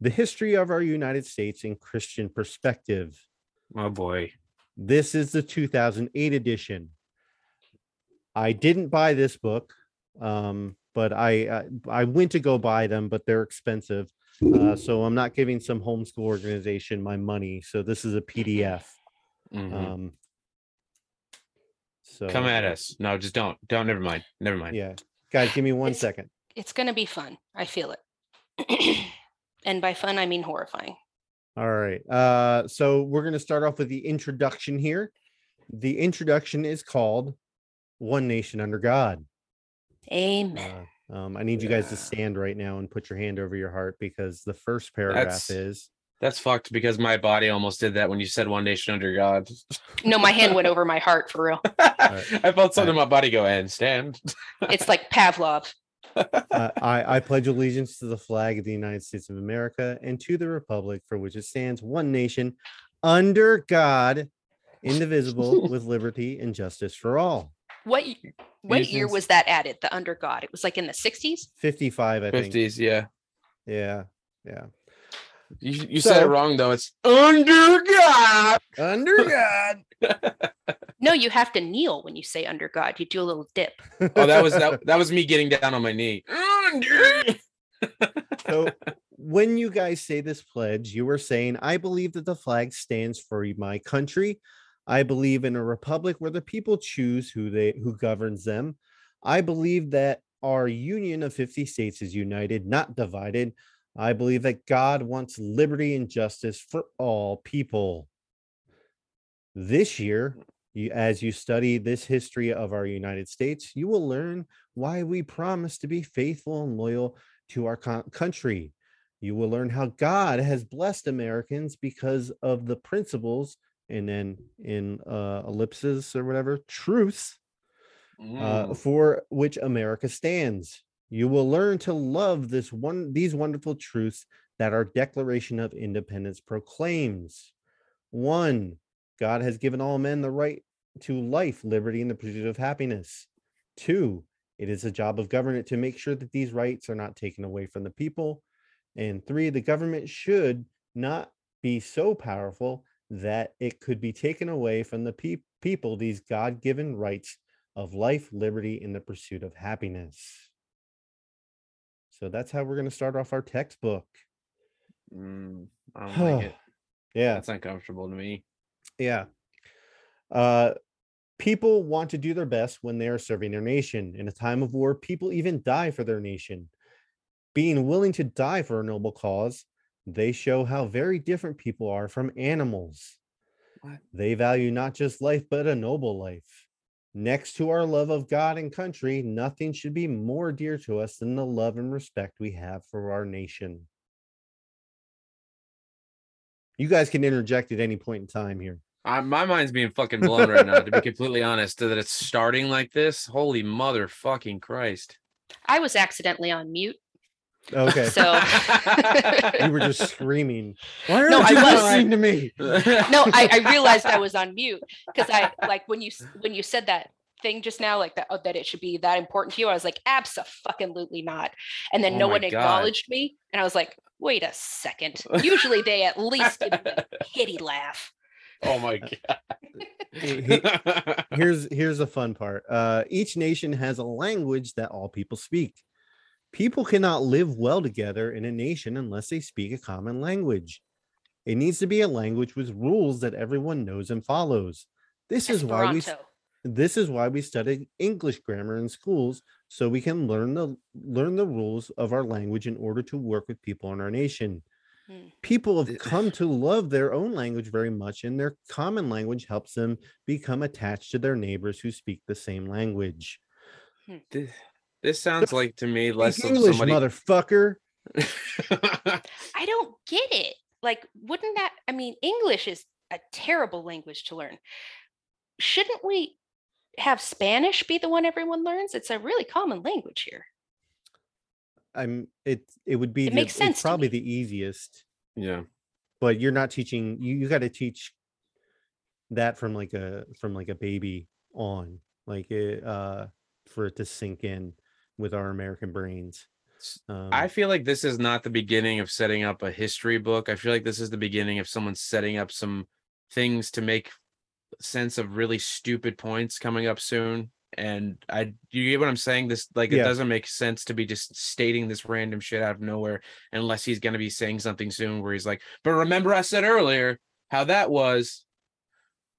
The History of Our United States in Christian Perspective. Oh, boy. This is the two thousand eight edition. I didn't buy this book, um, but I, I I went to go buy them, but they're expensive. Uh, so I'm not giving some homeschool organization my money. So this is a P D F. Mm-hmm. Um So, come at us. No, just don't. Don't. Never mind. Never mind. Yeah. Guys, give me one it's, second. It's going to be fun. I feel it. And by fun, I mean horrifying. All right. Uh, so we're going to start off with the introduction here. The introduction is called One Nation Under God. Amen. Uh, um, I need you guys yeah. to stand right now and put your hand over your heart, because the first paragraph that's, is. That's fucked, because my body almost did that when you said One Nation Under God. No, my hand went over my heart for real. Right. I felt something in my body go and stand. It's like Pavlov. uh, I, I pledge allegiance to the flag of the United States of America and to the republic for which it stands, one nation under God, indivisible, with liberty and justice for all. What what Innocence. year was that added? The under God. It was like in the sixties? fifty-five, I think. fifties, yeah. Yeah, yeah. You, you so, said it wrong, though. It's under God. Under God. No, you have to kneel when you say under God. You do a little dip. Oh, that was that, that was me getting down on my knee. So when you guys say this pledge, you were saying, I believe that the flag stands for my country. I believe in a republic where the people choose who they who governs them. I believe that our union of fifty states is united, not divided. I believe that God wants liberty and justice for all people. This year, you, as you study this history of our United States, you will learn why we promise to be faithful and loyal to our con- country. You will learn how God has blessed Americans because of the principles, and then in uh, ellipses or whatever, truths mm. uh, for which America stands. You will learn to love this one, these wonderful truths that our Declaration of Independence proclaims. One, God has given all men the right to life, liberty, and the pursuit of happiness. Two, it is the job of government to make sure that these rights are not taken away from the people. And three, the government should not be so powerful that it could be taken away from the pe- people, these God-given rights of life, liberty, and the pursuit of happiness. So that's how we're going to start off our textbook. Mm, I don't like it. Yeah. That's uncomfortable to me. Yeah. Uh, people want to do their best when they are serving their nation. In a time of war, people even die for their nation. Being willing to die for a noble cause, they show how very different people are from animals. What? They value not just life, but a noble life. Next to our love of God and country, nothing should be more dear to us than the love and respect we have for our nation. You guys can interject at any point in time here. I, my mind's being fucking blown right now, to be completely honest, that it's starting like this. Holy mother fucking Christ. I was accidentally on mute. Okay. So you were just screaming. Why are no, you I listening to me? no, I, I realized I was on mute because I like when you when you said that thing just now, like that oh, that it should be that important to you. I was like, abso-fucking-lutely not. And then oh no one God. acknowledged me, and I was like, wait a second. Usually they at least give me a kitty laugh. Oh my God. Here's here's a fun part. Uh, each nation has a language that all people speak. People cannot live well together in a nation unless they speak a common language. It needs to be a language with rules that everyone knows and follows. This is why we this is why we study English grammar in schools, so we can learn the learn the rules of our language in order to work with people in our nation. Hmm. People have come to love their own language very much, and their common language helps them become attached to their neighbors who speak the same language. Hmm. This- This sounds like to me less of somebody motherfucker. I don't get it. Like, wouldn't that? I mean, English is a terrible language to learn. Shouldn't we have Spanish be the one everyone learns? It's a really common language here. I'm. It. It would be. It the, makes sense. It's probably the easiest. Yeah. But you're not teaching. You you got to teach that from like a from like a baby on, like it, uh, for it to sink in with our American brains. Um, I feel like this is not the beginning of setting up a history book. I feel like this is the beginning of someone setting up some things to make sense of really stupid points coming up soon. And I, you get what I'm saying? This, like, yeah. It doesn't make sense to be just stating this random shit out of nowhere, unless he's going to be saying something soon where he's like, but remember I said earlier how that was.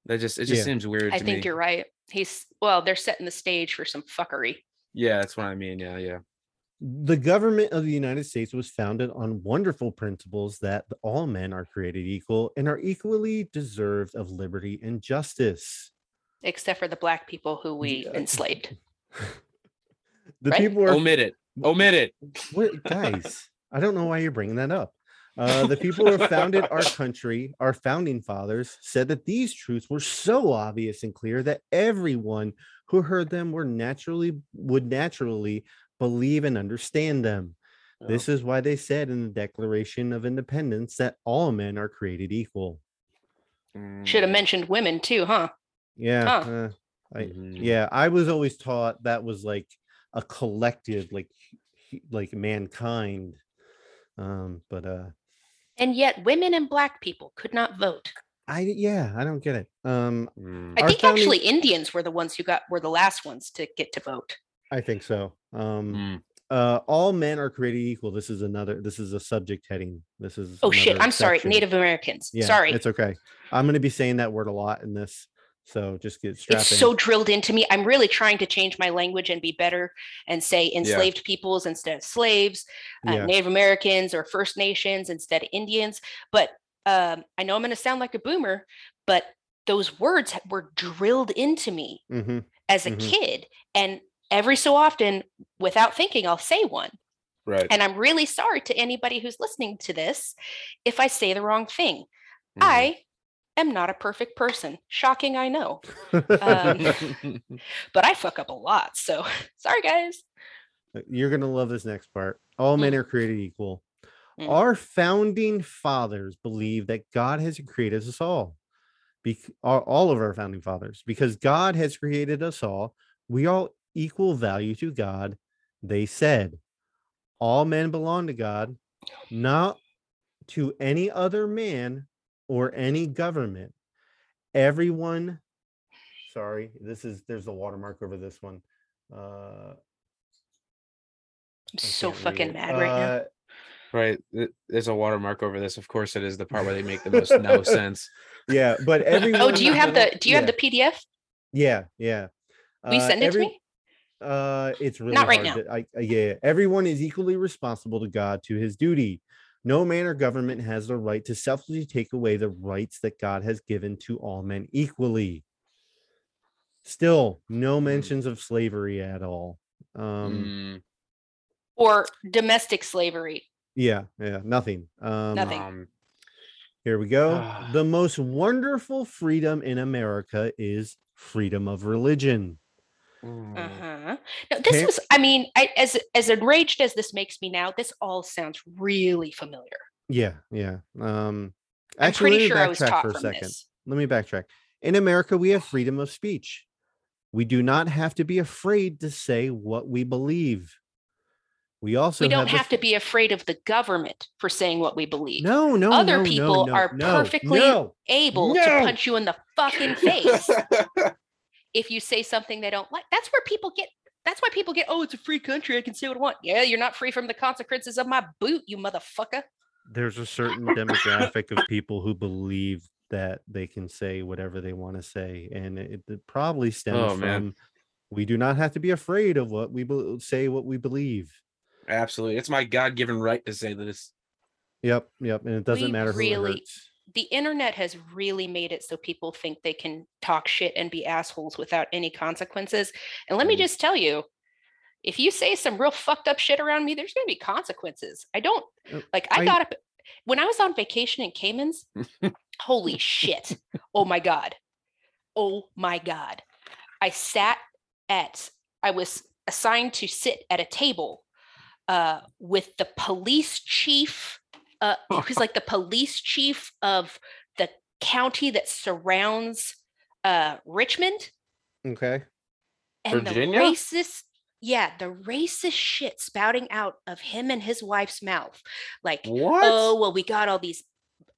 That just, it just yeah. seems weird I to me. I think you're right. He's, well, they're setting the stage for some fuckery. Yeah, that's what I mean. Yeah, yeah. The government of the United States was founded on wonderful principles that all men are created equal and are equally deserved of liberty and justice. Except for the black people who we yeah. enslaved. The right? people are... Omit it. Omit it. What, guys, I don't know why you're bringing that up. Uh, the people who founded our country, our founding fathers, said that these truths were so obvious and clear that everyone who heard them were naturally would naturally believe and understand them. Oh. This is why they said in the Declaration of Independence that all men are created equal. Mm. Should have mentioned women too, huh? Yeah. Huh. Uh, I, mm-hmm. Yeah. I was always taught that was like a collective, like, like mankind. Um, but, uh, and yet women and black people could not vote. I, yeah, I don't get it. Um, mm. I think founding... actually Indians were the ones who got, were the last ones to get to vote. I think so. Um, mm. Uh, all men are created equal. This is another, this is a subject heading. This is, oh shit, I'm section. sorry. Native Americans. Yeah, sorry. It's okay. I'm going to be saying that word a lot in this. So just get strapped It's in. So drilled into me. I'm really trying to change my language and be better and say enslaved yeah. peoples instead of slaves, uh, yeah. Native Americans or First Nations instead of Indians. But um, I know I'm going to sound like a boomer, but those words were drilled into me mm-hmm. as a mm-hmm. kid. And every so often, without thinking, I'll say one. Right. And I'm really sorry to anybody who's listening to this if I say the wrong thing. Mm. I... I'm not a perfect person. Shocking, I know. Um, but I fuck up a lot. So sorry, guys. You're going to love this next part. All mm. men are created equal. Mm. Our founding fathers believe that God has created us all. Be- all of our founding fathers. Because God has created us all. We all equal value to God. They said, all men belong to God, not to any other man or any government. Everyone, sorry, this is, there's a watermark over this one. Uh, I'm so fucking mad right uh, now. Right, there's a watermark over this. Of course, it is the part where they make the most no sense. Yeah, but everyone. Oh, do you have the? Do you yeah. have the P D F? Yeah, yeah. Uh, Will you send it every, to me? Uh, it's really not right now. To, I, yeah, everyone is equally responsible to God to his duty. No man or government has the right to selfishly take away the rights that God has given to all men equally. Still, no mentions of slavery at all. Um, mm. Or domestic slavery. Yeah, yeah, nothing. Um, nothing. Um, here we go. The most wonderful freedom in America is freedom of religion. Uh-huh. No, this Can't, was, I mean, I, as as enraged as this makes me now, this all sounds really familiar. Yeah, yeah. Um, actually, I'm pretty sure I was taught from this. Let me backtrack. In America, we have freedom of speech. We do not have to be afraid to say what we believe. We also we don't have, have to be afraid of the government for saying what we believe. No, no, other no, people no, no, are no, perfectly no, able no. to punch you in the fucking face. If you say something they don't like, that's where people get, that's why people get, oh, it's a free country. I can say what I want. Yeah, you're not free from the consequences of my boot, you motherfucker. There's a certain demographic of people who believe that they can say whatever they want to say. And it, it probably stems oh, from, man. we do not have to be afraid of what we be- say, what we believe. Absolutely. It's my God-given right to say this. Yep, yep. And it doesn't we matter who really- it hurts. The internet has really made it so people think they can talk shit and be assholes without any consequences. And let me just tell you, if you say some real fucked up shit around me, there's going to be consequences. I don't like, I got up when I was on vacation in Caymans. Holy shit. Oh my God. Oh my God. I sat at, I was assigned to sit at a table uh, with the police chief. Uh, he's like the police chief of the county that surrounds uh, Richmond. Okay. And Virginia? the racist, yeah, the racist shit spouting out of him and his wife's mouth. Like, what? Oh, well, we got all these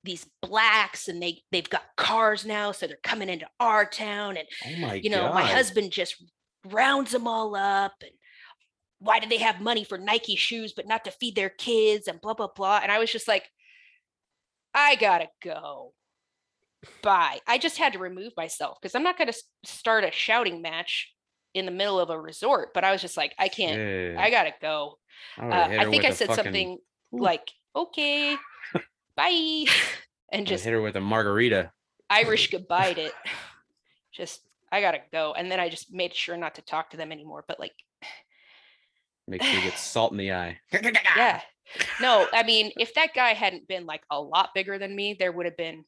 these blacks and they, they've got cars now, so they're coming into our town. And, oh my you know, God. my husband just rounds them all up and why do they have money for Nike shoes, but not to feed their kids and blah, blah, blah. And I was just like, I gotta go. Bye. I just had to remove myself because I'm not going to start a shouting match in the middle of a resort. But I was just like, I can't, yeah. I gotta go. I, uh, I think I said fucking... something like, okay, bye. And just I hit her with a margarita. Irish goodbye'd it. Just, I gotta go. And then I just made sure not to talk to them anymore. But like, make sure you get salt in the eye. Yeah. No, I mean, if that guy hadn't been like a lot bigger than me, there would have been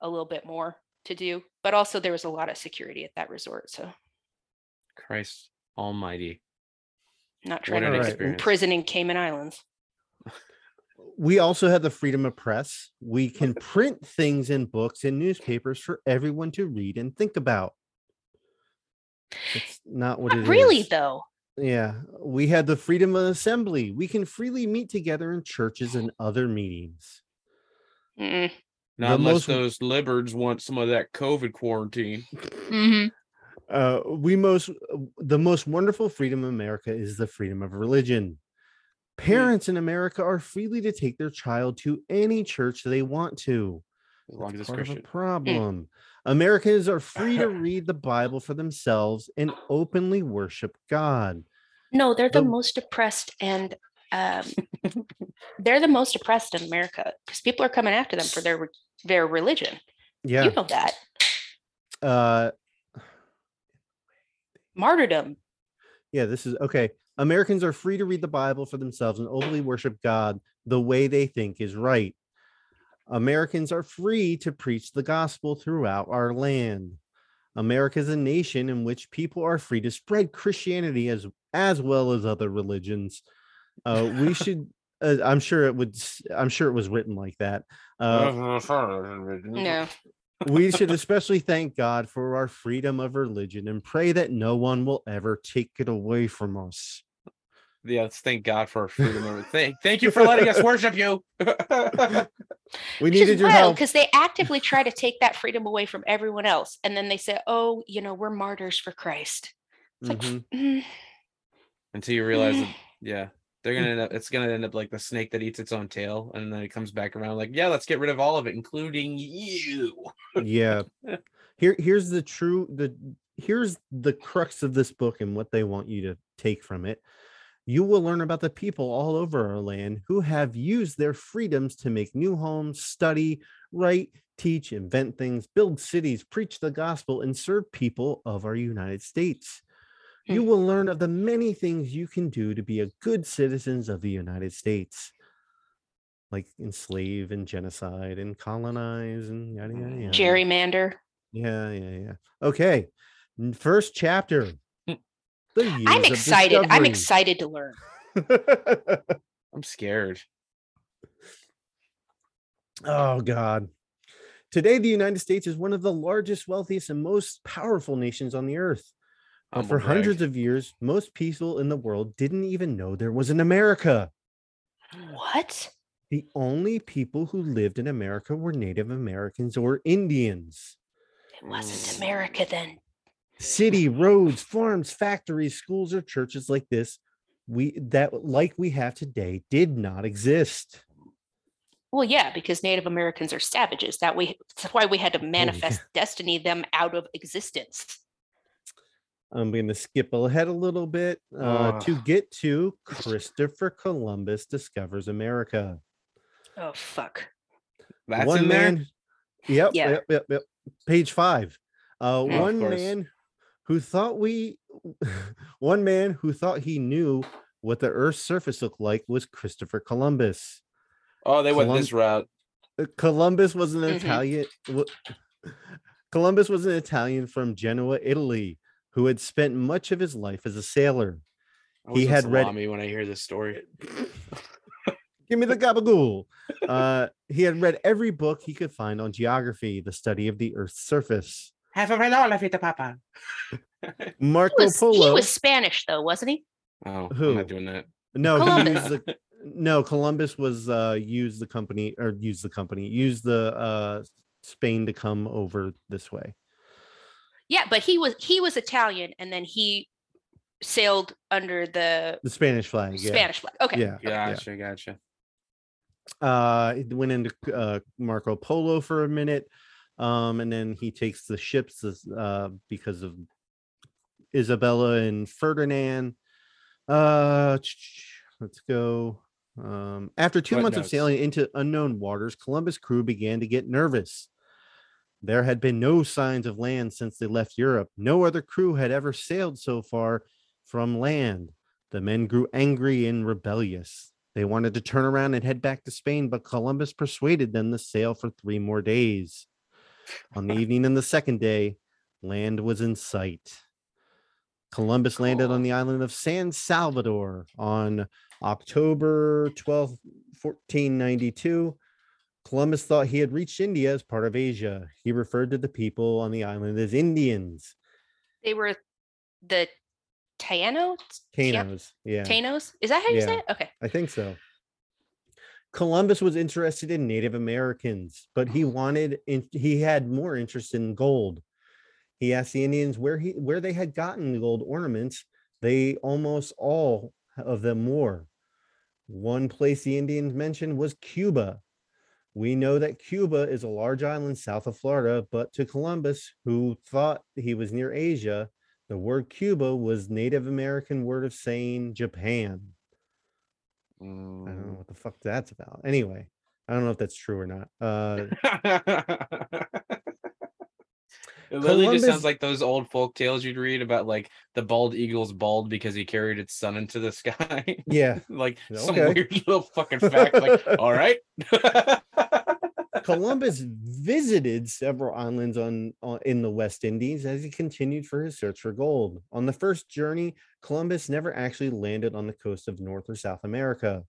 a little bit more to do. But also there was a lot of security at that resort. So Christ almighty. Not trying to imprison in Cayman Islands. we also have the freedom of press. We can print things in books and newspapers for everyone to read and think about. It's not what not it really, is. Really, though. Yeah. We had the freedom of assembly. We can freely meet together in churches and other meetings. Mm-mm. Not the unless most... those liberals want some of that COVID quarantine. Mm-hmm. Uh, we most the most wonderful freedom in America is the freedom of religion. Parents in America are freely to take their child to any church they want to. As long as it's Christian. That's part of a problem. Mm. Americans are free to read the Bible for themselves and openly worship God. No, they're the, the most oppressed, and um, they're the most oppressed in America because people are coming after them for their their religion. Yeah, you know that. Uh, martyrdom. Yeah, this is okay. Americans are free to read the Bible for themselves and openly worship God the way they think is right. Americans are free to preach the gospel throughout our land. America is a nation in which people are free to spread Christianity as as well as other religions. Uh, we should. Uh, I'm sure it would. I'm sure it was written like that. Uh, no. We should especially thank God for our freedom of religion and pray that no one will ever take it away from us. Yeah, let's thank God for our freedom of thank, thank you for letting us worship you. We Which needed your help. Because they actively try to take that freedom away from everyone else. And then they say, oh, you know, we're martyrs for Christ. It's mm-hmm. like, mm. Until you realize, mm. that, yeah, they're going to end up, it's going to end up like the snake that eats its own tail. And then it comes back around like, yeah, let's get rid of all of it, including you. Yeah. Here, here's the true, the here's the crux of this book and what they want you to take from it. You will learn about the people all over our land who have used their freedoms to make new homes, study, write, teach, invent things, build cities, preach the gospel, and serve people of our United States. You will learn of the many things you can do to be a good citizens of the United States, like enslave and genocide and colonize and yada, yada, yada. Gerrymander. Yeah, yeah, yeah. Okay. First chapter. I'm excited. I'm excited to learn. I'm scared. Oh, God. Today, the United States is one of the largest, wealthiest, and most powerful nations on the earth. But I'm for afraid. hundreds of years, most people in the world didn't even know there was an America. What? The only people who lived in America were Native Americans or Indians. It wasn't America then. City, roads, farms, factories, schools, or churches like this, we that like we have today did not exist. Well, yeah, because Native Americans are savages. That we that's why we had to manifest oh, yeah. destiny them out of existence. I'm going to skip ahead a little bit uh, oh. to get to Christopher Columbus discovers America. Oh fuck! That's one in man. There? Yep, yeah. yep, yep, yep. Page five. Uh, oh, one man. Who thought we, one man who thought he knew what the Earth's surface looked like was Christopher Columbus. Oh, they Colum- went this route. Columbus was an mm-hmm. Italian. Columbus was an Italian from Genoa, Italy, who had spent much of his life as a sailor. I he had read me when I hear this story. Give me the gabagool. Uh, he had read every book he could find on geography, the study of the Earth's surface. Have a read all of it, Papa. Marco he was, Polo. He was Spanish, though, wasn't he? Oh, who? I'm not doing that. No, Columbus. He used the, no, Columbus was uh, used the company or used the company used the uh, Spain to come over this way. Yeah, but he was he was Italian, and then he sailed under the the Spanish flag. Yeah. Spanish flag. Okay. Yeah. Gotcha. Okay. Gotcha. Uh, it went into uh, Marco Polo for a minute. Um, and then he takes the ships uh, because of Isabella and Ferdinand. Uh, let's go. Um, after two what months notes? of sailing into unknown waters, Columbus' crew began to get nervous. There had been no signs of land since they left Europe. No other crew had ever sailed so far from land. The men grew angry and rebellious. They wanted to turn around and head back to Spain, but Columbus persuaded them to sail for three more days. On the evening of the second day, land was in sight. Columbus landed on the island of San Salvador on October twelfth, fourteen ninety-two, Columbus thought he had reached India as part of Asia. He referred to the people on the island as Indians. They were the Tainos? Tainos, yeah. Tainos? Is that how you yeah, say it? Okay. I think so. Columbus was interested in Native Americans, but he wanted, he had more interest in gold. He asked the Indians where he where they had gotten gold ornaments. They almost all of them wore. One place the Indians mentioned was Cuba. We know that Cuba is a large island south of Florida, but to Columbus, who thought he was near Asia, the word Cuba was Native American word of saying Japan. Mm. I don't know what the fuck that's about. Anyway, I don't know if that's true or not. Uh, it literally Columbus... just sounds like those old folk tales you'd read about, like the bald eagle's bald because he carried its son into the sky. Yeah, like okay. some weird little fucking fact. Like, all right. Columbus visited several islands on, on in the West Indies as he continued for his search for gold. On the first journey, Columbus never actually landed on the coast of North or South America.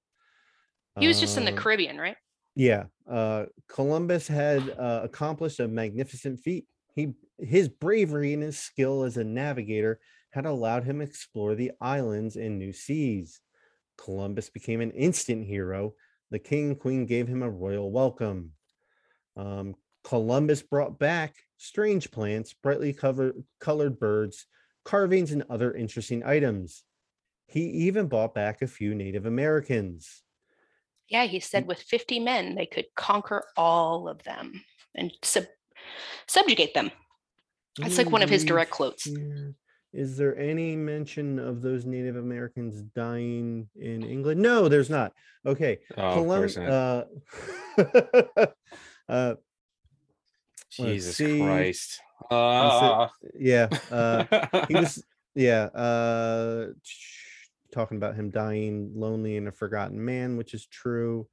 He was uh, just in the Caribbean, right? Yeah. Uh, Columbus had uh, accomplished a magnificent feat. He, his bravery and his skill as a navigator had allowed him to explore the islands and new seas. Columbus became an instant hero. The king and queen gave him a royal welcome. Um, Columbus brought back strange plants, brightly covered, colored birds, carvings, and other interesting items. He even brought back a few Native Americans. Yeah, he said with fifty men, they could conquer all of them and sub- subjugate them. That's like one of his direct quotes. Is there any mention of those Native Americans dying in England? No, there's not. Okay. Oh, Columbus, of course not. Uh, Uh, Jesus Christ. Uh. Yeah. Uh, he was, yeah. Uh, talking about him dying lonely and a forgotten man, which is true.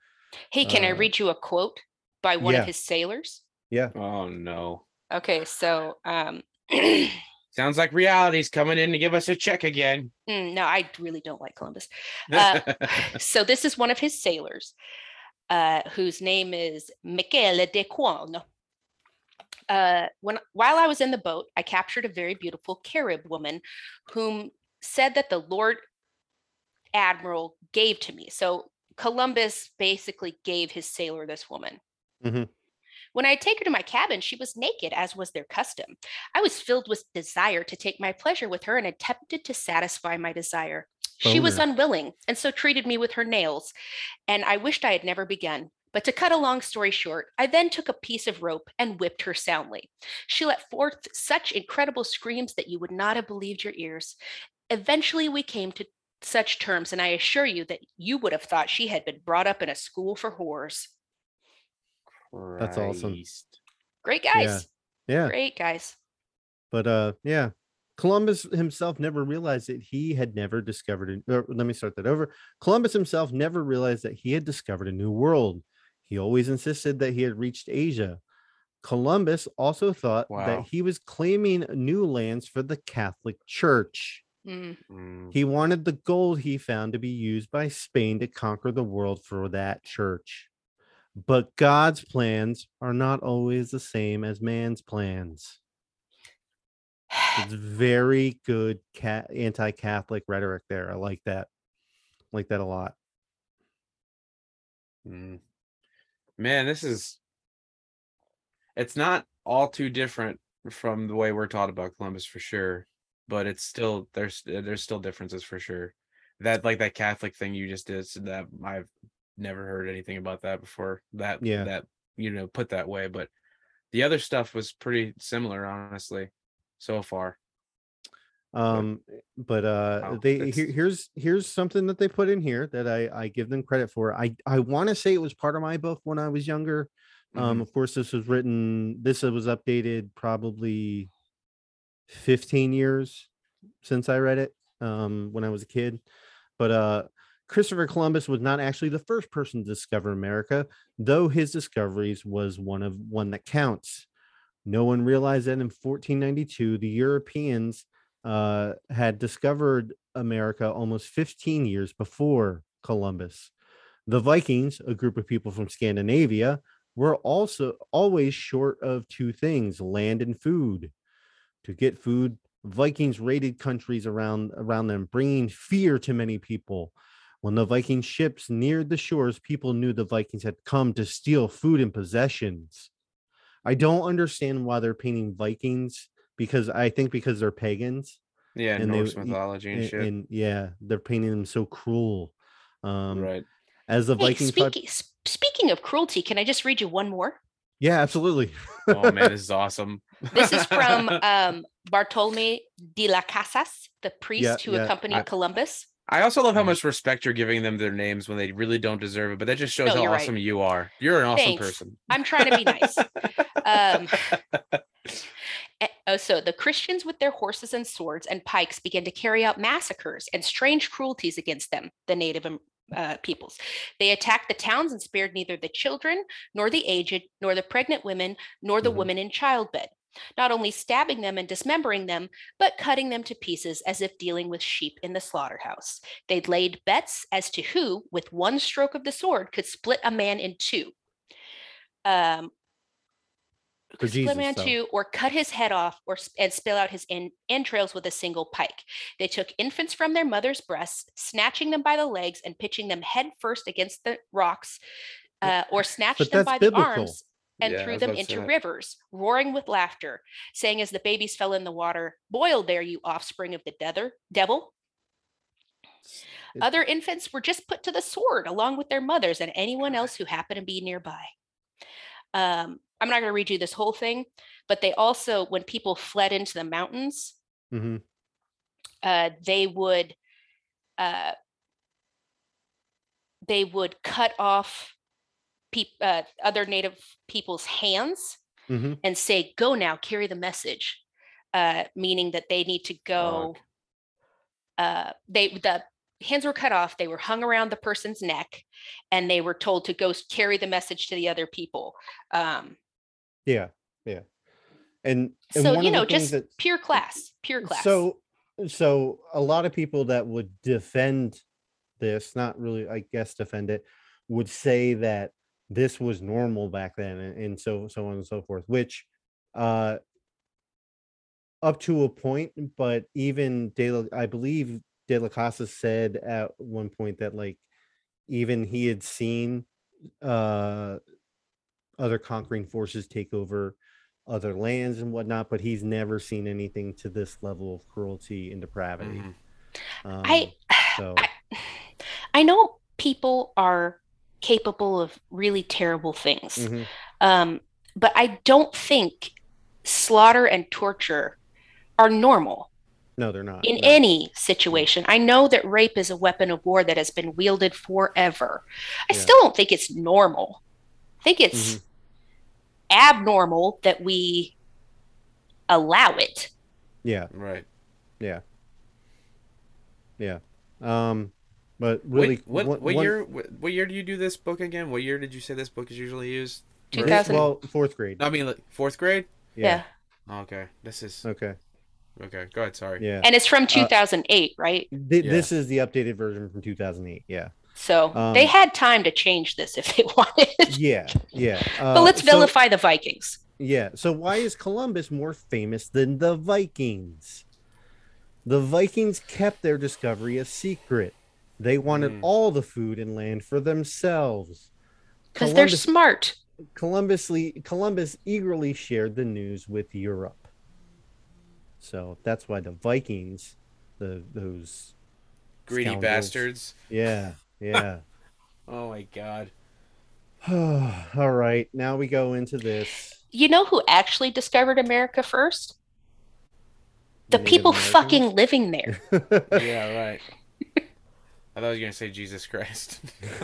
Hey, can uh, I read you a quote by one yeah. of his sailors? Yeah. Oh, no. Okay. So, um, sounds like reality's coming in to give us a check again. Mm, no, I really don't like Columbus. Uh, so, this is one of his sailors. Uh, whose name is Michele de Cuono. Uh, when, while I was in the boat, I captured a very beautiful Carib woman whom said that the Lord Admiral gave to me. So Columbus basically gave his sailor this woman. Mm-hmm. When I take her to my cabin, she was naked, as was their custom. I was filled with desire to take my pleasure with her and attempted to satisfy my desire. She was unwilling and so treated me with her nails, and I wished I had never begun. But to cut a long story short, I then took a piece of rope and whipped her soundly. She let forth such incredible screams that you would not have believed your ears. Eventually, we came to such terms, and I assure you that you would have thought she had been brought up in a school for whores. Christ. That's awesome. Great guys. Yeah. yeah. Great guys. But uh, yeah. Columbus himself never realized that he had never discovered it. Let me start that over. Columbus himself never realized that he had discovered a new world. He always insisted that he had reached Asia. Columbus also thought wow. that he was claiming new lands for the Catholic Church. Mm. Mm. He wanted the gold he found to be used by Spain to conquer the world for that church. But God's plans are not always the same as man's plans. It's very good cat anti-Catholic rhetoric there. I like that. I like that a lot. Mm. Man, this is, it's not all too different from the way we're taught about Columbus for sure, but it's still, there's, there's still differences for sure. That, like that Catholic thing you just did, so that I've never heard anything about that before that, yeah. that, you know, put that way, but the other stuff was pretty similar, honestly. So far. Um, but uh, wow, they here, here's here's something that they put in here that I, I give them credit for. I, I want to say it was part of my book when I was younger. Um, mm-hmm. Of course, this was written, this was updated probably fifteen years since I read it um, when I was a kid. But uh, Christopher Columbus was not actually the first person to discover America, though his discoveries was one of one that counts. No one realized that in fourteen ninety-two, the Europeans uh, had discovered America almost fifteen years before Columbus. The Vikings, a group of people from Scandinavia, were also always short of two things, land and food. To get food, Vikings raided countries around, around them, bringing fear to many people. When the Viking ships neared the shores, people knew the Vikings had come to steal food and possessions. I don't understand why they're painting Vikings, because I think because they're pagans. Yeah, and Norse they, mythology and, and shit. And, yeah, they're painting them so cruel. Um, right. As the hey, Vikings. Speaking, pod- speaking of cruelty, can I just read you one more? Yeah, absolutely. Oh man, this is awesome. This is from um, Bartolome de las Casas, the priest yeah, who yeah, accompanied I, Columbus. I also love how much respect you're giving them their names when they really don't deserve it, but that just shows no, how awesome right. you are. You're an awesome Thanks. person. I'm trying to be nice. um, Oh, so the Christians with their horses and swords and pikes began to carry out massacres and strange cruelties against them, the native uh, peoples. They attacked the towns and spared neither the children, nor the aged, nor the pregnant women, nor the mm-hmm. women in childbed, not only stabbing them and dismembering them, but cutting them to pieces as if dealing with sheep in the slaughterhouse. They laid bets as to who, with one stroke of the sword, could split a man in two. Um, For split Jesus, man so. two, or cut his head off, or and spill out his en- entrails with a single pike. They took infants from their mother's breasts, snatching them by the legs and pitching them head first against the rocks, uh, or snatched but them by biblical. the arms and yeah, threw them into that. rivers, roaring with laughter, saying as the babies fell in the water, "Boil there, you offspring of the de- devil." It, Other infants were just put to the sword along with their mothers and anyone else who happened to be nearby. Um, I'm not going to read you this whole thing, but they also, when people fled into the mountains, mm-hmm. uh, they would, uh, they would cut off pe- uh, other native people's hands mm-hmm. and say, "Go now, carry the message," uh, meaning that they need to go. Uh, they the hands were cut off. They were hung around the person's neck, and they were told to go carry the message to the other people. Um, Yeah, yeah, and, and so you know, just that, pure class, pure class. So, so a lot of people that would defend this, not really, I guess, defend it, would say that this was normal back then, and, and so so on and so forth. Which, uh, up to a point, but even De La, I believe De La Casa said at one point that like even he had seen, uh. other conquering forces take over other lands and whatnot, but he's never seen anything to this level of cruelty and depravity. Mm-hmm. Um, I, so. I, I know people are capable of really terrible things, mm-hmm. um, but I don't think slaughter and torture are normal. No, they're not. In no. any situation. I know that rape is a weapon of war that has been wielded forever. I yeah. still don't think it's normal. I think it's mm-hmm. abnormal that we allow it. Yeah. Right. Yeah. Yeah. Um, but really, Wait, what one, what one, year? What, what year do you do this book again? What year did you say this book is usually used? two thousand Well, fourth grade. I mean, like, fourth grade. Yeah. yeah. Okay. This is okay. Okay. Go ahead. Sorry. Yeah. And it's from two thousand eight, uh, right? Th- yeah. This is the updated version from two thousand eight. Yeah. So um, they had time to change this if they wanted. Yeah, yeah. Uh, but let's vilify so, the Vikings. Yeah. So why is Columbus more famous than the Vikings? The Vikings kept their discovery a secret. They wanted mm. all the food and land for themselves. Because they're smart. Columbus, Columbus eagerly shared the news with Europe. So that's why the Vikings, the those greedy scoundrels, bastards. Yeah. Yeah. Oh my God. All right. Now we go into this. You know who actually discovered America first? The Native people Americans? Fucking living there. Yeah, right. I thought you were going to say Jesus Christ.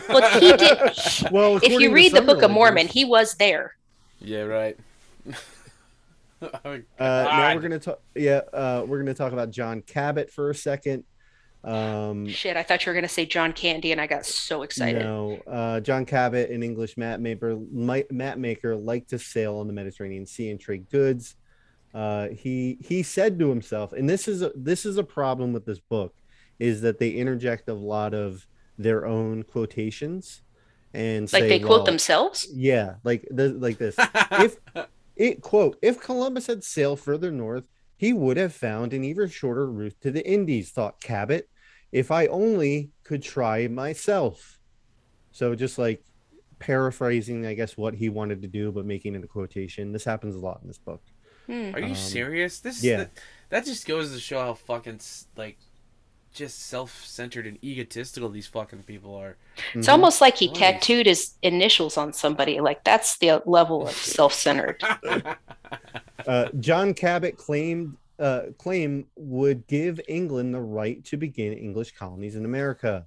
Well, he did. Well, if you read the Book of Mormon, he was there. Yeah, right. Oh, uh, now we're going to talk. Yeah, uh, we're going to talk about John Cabot for a second. Um, Shit, I thought you were going to say John Candy, and I got so excited. No, uh, John Cabot, an English map maker, map maker, liked to sail on the Mediterranean Sea and trade goods. Uh, he he said to himself, and this is a, this is a problem with this book, is that they interject a lot of their own quotations and say, like they quote well, themselves. Yeah, like the, like this. If it quote, if Columbus had sailed further north, he would have found an even shorter route to the Indies, thought Cabot. If I only could try myself. So just like paraphrasing, I guess, what he wanted to do, but making it a quotation. This happens a lot in this book. Hmm. Are you um, serious? This yeah. The, that just goes to show how fucking like just self-centered and egotistical these fucking people are. It's mm-hmm. almost like he nice. tattooed his initials on somebody. Like that's the level of self-centered. uh, John Cabot claimed uh, claim would give England the right to begin English colonies in America,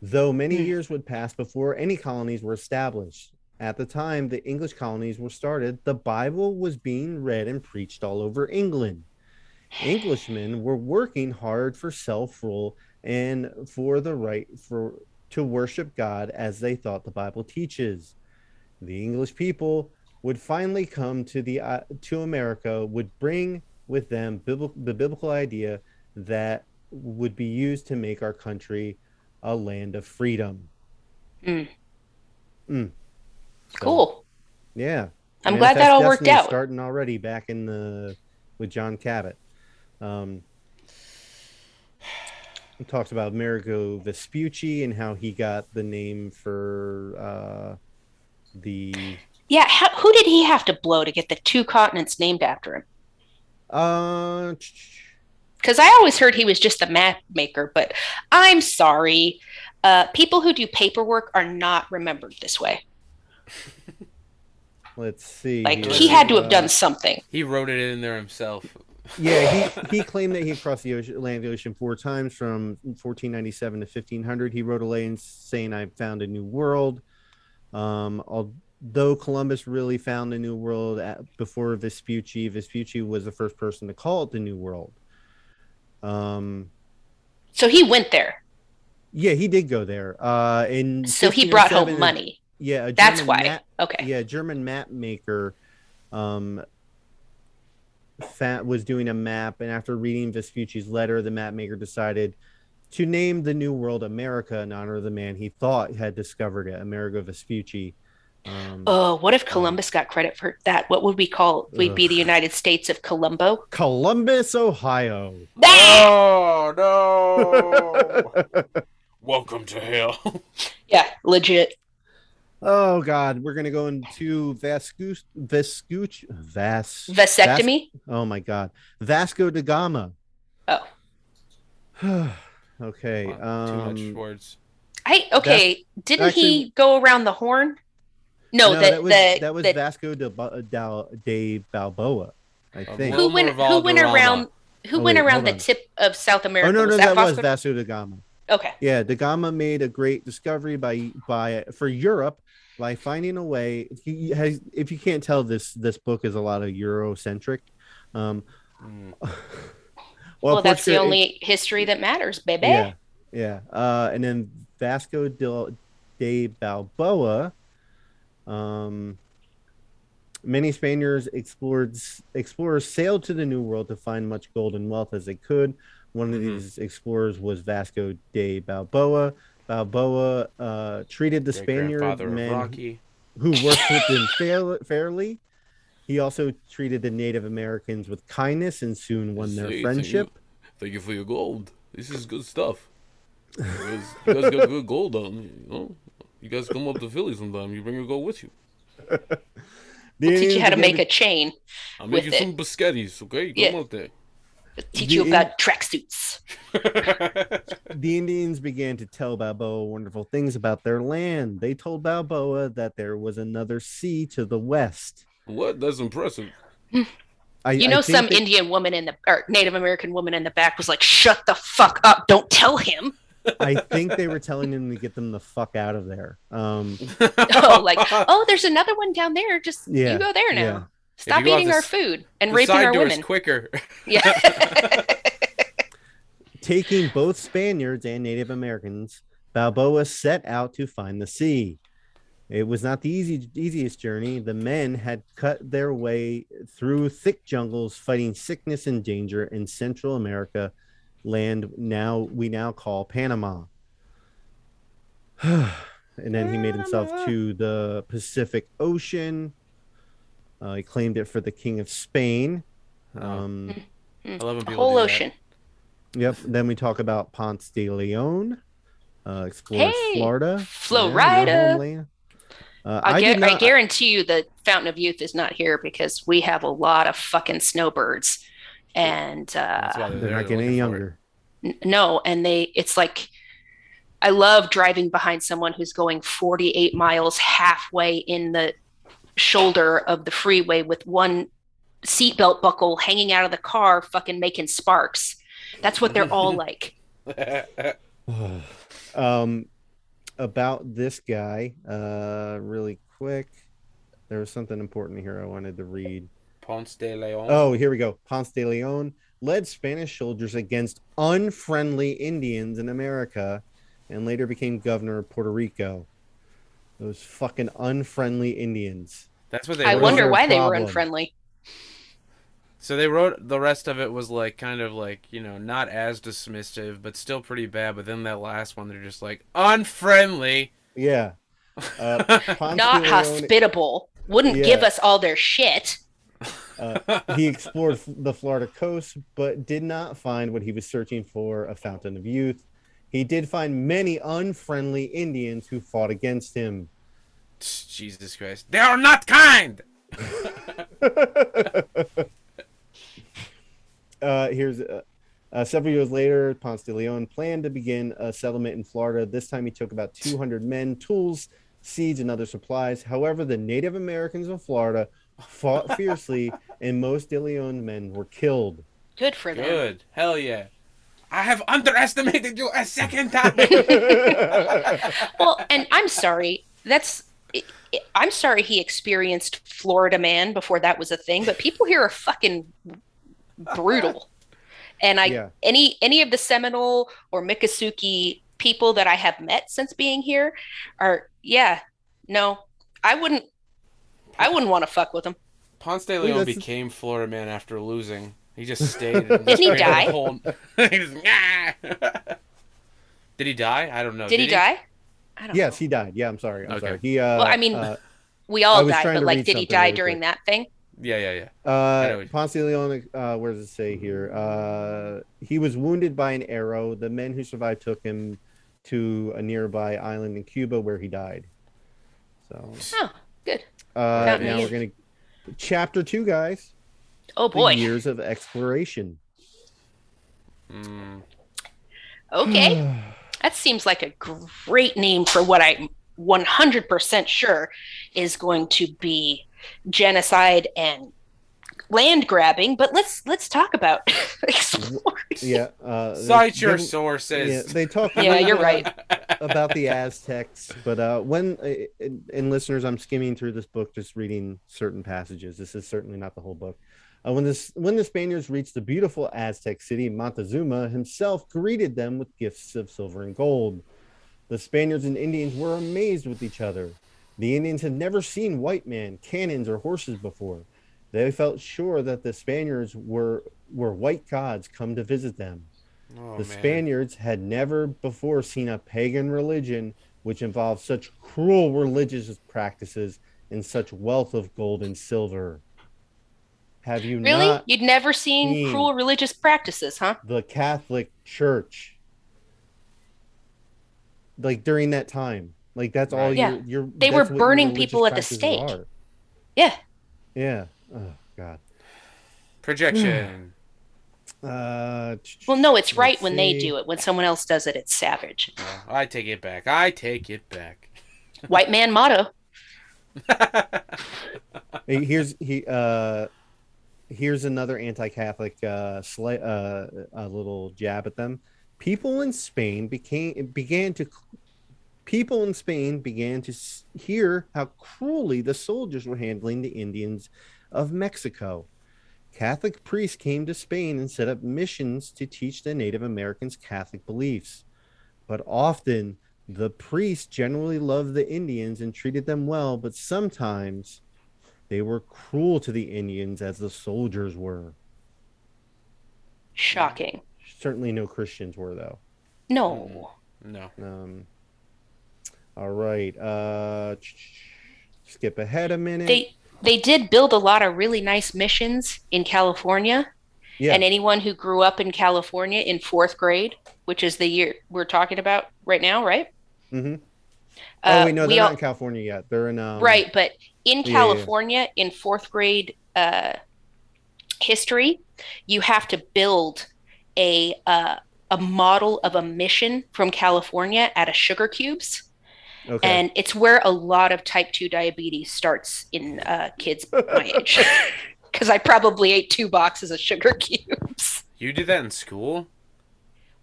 though many mm. years would pass before any colonies were established. At the time the English colonies were started, the Bible was being read and preached all over England. Englishmen were working hard for self-rule and for the right for to worship God as they thought the Bible teaches. The English people would finally come to the uh, to America, would bring with them biblical, the biblical idea that would be used to make our country a land of freedom. Mm. Mm. So, cool. Yeah. I'm glad that all worked out. Starting already back in the with John Cabot. Um, it talks about Amerigo Vespucci and how he got the name for uh, the. Yeah. How, who did he have to blow to get the two continents named after him? Uh. Because I always heard he was just the map maker, but I'm sorry. Uh, people who do paperwork are not remembered this way. Let's see. Like, he, he had to have uh, done something. He wrote it in there himself. Yeah, he, he claimed that he crossed the ocean, Atlantic Ocean four times from fourteen ninety-seven to fifteen hundred. He wrote a lane saying, I found a new world. Um, although Columbus really found a new world at, before Vespucci, Vespucci was the first person to call it the new world. Um, so he went there. Yeah, he did go there. Uh, in so he brought home money. Yeah, that's why. Map, okay. Yeah, German map maker um, fat was doing a map, and after reading Vespucci's letter, the map maker decided to name the new world America in honor of the man he thought had discovered it, Amerigo Vespucci. Um, oh, what if Columbus um, got credit for that? What would we call? We'd ugh. be the United States of Columbo. Columbus, Ohio. Oh no! Welcome to hell. Yeah, legit. Oh, God. We're going to go into Vasco, Vasco, Vas, vasectomy. Vas, oh, my God. Vasco da Gama. Oh. Okay. Um, Too much words. I, okay. That's, Didn't actually, he go around the horn? No, no the, that was, the, that was the, Vasco de, de Balboa, I think. Who went, who went around, who oh, went wait, around the on. tip of South America? Oh, no, no, was that, that was Vasco da Gama. Okay. Yeah, da Gama made a great discovery by by for Europe by finding a way. He has, if you can't tell, this this book is a lot of Eurocentric. Um, mm. well, well that's the only it, history that matters, baby. Yeah, yeah. Uh, and then Vasco de, de Balboa. Um, many Spaniards explored explorers sailed to the New World to find much gold and wealth as they could. One of these mm-hmm. explorers was Vasco de Balboa. Balboa uh, treated the Great Spaniard men who worked with him fail- fairly. He also treated the Native Americans with kindness and soon won their Say, friendship. Thank you. Thank you for your gold. This is good stuff. You guys, you guys got good gold on you. Know? You guys come up to Philly sometime. You bring your gold with you. I'll teach you how to make a chain. I'll make you it. some biscottis, okay? You yeah. Come out there. Teach you about tracksuits. The Indians began to tell Balboa wonderful things about their land. They told Balboa that there was another sea to the west. What? That's impressive. I, you know, I some that... Indian woman in the or Native American woman in the back was like, "Shut the fuck up! Don't tell him." I think they were telling him to get them the fuck out of there. Um... oh, like, oh, there's another one down there. Just yeah, you go there now. Yeah. Stop eating our food and raping our women. Quicker. Yeah. Taking both Spaniards and Native Americans, Balboa set out to find the sea. It was not the easy, easiest journey. The men had cut their way through thick jungles, fighting sickness and danger in Central America, land now we now call Panama. and then he made himself to the Pacific Ocean. Uh, he claimed it for the King of Spain. Um, I love when people do that. Whole ocean. Yep. Then we talk about Ponce de León. Uh, explores hey, Florida. Florida. Yeah, uh, I, I, gu- not, I guarantee you the Fountain of Youth is not here because we have a lot of fucking snowbirds, and uh, they're, they're not getting any younger. N- no, and they. It's like I love driving behind someone who's going forty-eight miles halfway in the shoulder of the freeway with one seatbelt buckle hanging out of the car, fucking making sparks. That's what they're all like. Um, about this guy, uh, really quick, there was something important here I wanted to read. Ponce de Leon. Oh, here we go. Ponce de Leon led Spanish soldiers against unfriendly Indians in America and later became governor of Puerto Rico. Those fucking unfriendly Indians. That's what they I were. wonder why problem. They were unfriendly. So they wrote the rest of it was like kind of like, you know, not as dismissive, but still pretty bad. But then that last one, they're just like unfriendly. Yeah. Uh, not hospitable. Wouldn't yeah. give us all their shit. Uh, he explored the Florida coast, but did not find what he was searching for, a fountain of youth. He did find many unfriendly Indians who fought against him. Jesus Christ. They are not kind. Uh, here's uh, uh, several years later, Ponce de Leon planned to begin a settlement in Florida. This time he took about two hundred men, tools, seeds, and other supplies. However, the Native Americans of Florida fought fiercely, and most de Leon men were killed. Good for them. Good. Hell yeah. I have underestimated you a second time. Well, and I'm sorry. That's... I'm sorry he experienced Florida man before that was a thing, but people here are fucking... brutal. And I yeah. any any of the Seminole or Miccosukee people that I have met since being here are yeah no I wouldn't I wouldn't want to fuck with them. Ponce de Leon became Florida man after losing. He just stayed. Did he die? Whole... he just, nah. Did he die? I don't know. Did, Did he, he die? I don't. Yes, know. He died. Yeah, I'm sorry. I'm okay. sorry. He. Uh, well, I mean, uh, we all died, but like, did he die really during quick. that thing? Yeah, yeah, yeah. Uh, Ponce de Leon, uh, where does it say here? Uh, he was wounded by an arrow. The men who survived took him to a nearby island in Cuba where he died. So, oh, good. Uh, now we're going to... Chapter two, guys. Oh, boy. The years of exploration. Mm. Okay. That seems like a great name for what I'm one hundred percent sure is going to be genocide and land grabbing, but let's let's talk about exploring. Yeah, uh, cite your sources. Yeah, they talk. Yeah, you're right about the Aztecs, but uh, when uh, and listeners, I'm skimming through this book, just reading certain passages. This is certainly not the whole book. Uh, when this when the Spaniards reached the beautiful Aztec city, Montezuma himself greeted them with gifts of silver and gold. The Spaniards and Indians were amazed with each other. The Indians had never seen white men, cannons, or horses before. They felt sure that the Spaniards were were white gods come to visit them. Oh, the man. Spaniards had never before seen a pagan religion which involved such cruel religious practices and such wealth of gold and silver. Have you really? Not You'd never seen, seen cruel religious practices, huh? The Catholic Church. Like during that time. Like that's all yeah. you're, you're they were burning people at the stake. Are. Yeah. Yeah. Oh God. Projection. uh, well, no, it's right when see. they do it. When someone else does it, it's savage. Yeah, I take it back. I take it back. White man motto. Hey, here's he. Uh, here's another anti-Catholic uh, sli- uh, a little jab at them. People in Spain became began to. People in Spain began to hear how cruelly the soldiers were handling the Indians of Mexico. Catholic priests came to Spain and set up missions to teach the Native Americans Catholic beliefs. But often, the priests generally loved the Indians and treated them well, but sometimes they were cruel to the Indians as the soldiers were. Shocking. Certainly no Christians were, though. No. No. Um... All right. Uh, skip ahead a minute. They they did build a lot of really nice missions in California. Yeah. And anyone who grew up in California in fourth grade, which is the year we're talking about right now, right? Mm-hmm. Uh, oh, wait, no, we know they're all, not in California yet. They're in um, right, but in California, yeah. in fourth grade uh, history, you have to build a uh, a model of a mission from California out of sugar cubes, okay. and it's where a lot of type two diabetes starts in uh, kids my age. Because I probably ate two boxes of sugar cubes. You did that in school?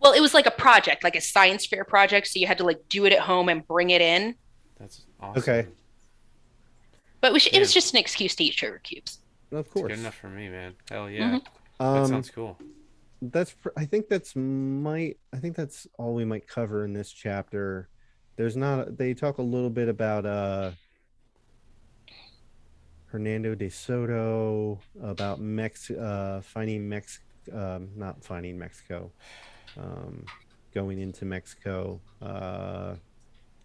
Well, it was like a project, like a science fair project. So you had to like do it at home and bring it in. That's awesome. Okay. But we should, it was just an excuse to eat sugar cubes. Of course. That's good enough for me, man. Hell yeah. Mm-hmm. um, that sounds cool. That's. I think that's might. I think that's all we might cover in this chapter. There's not. They talk a little bit about. Uh, Hernando de Soto about Mex, uh, finding Mex, um, not finding Mexico, um, going into Mexico. Uh,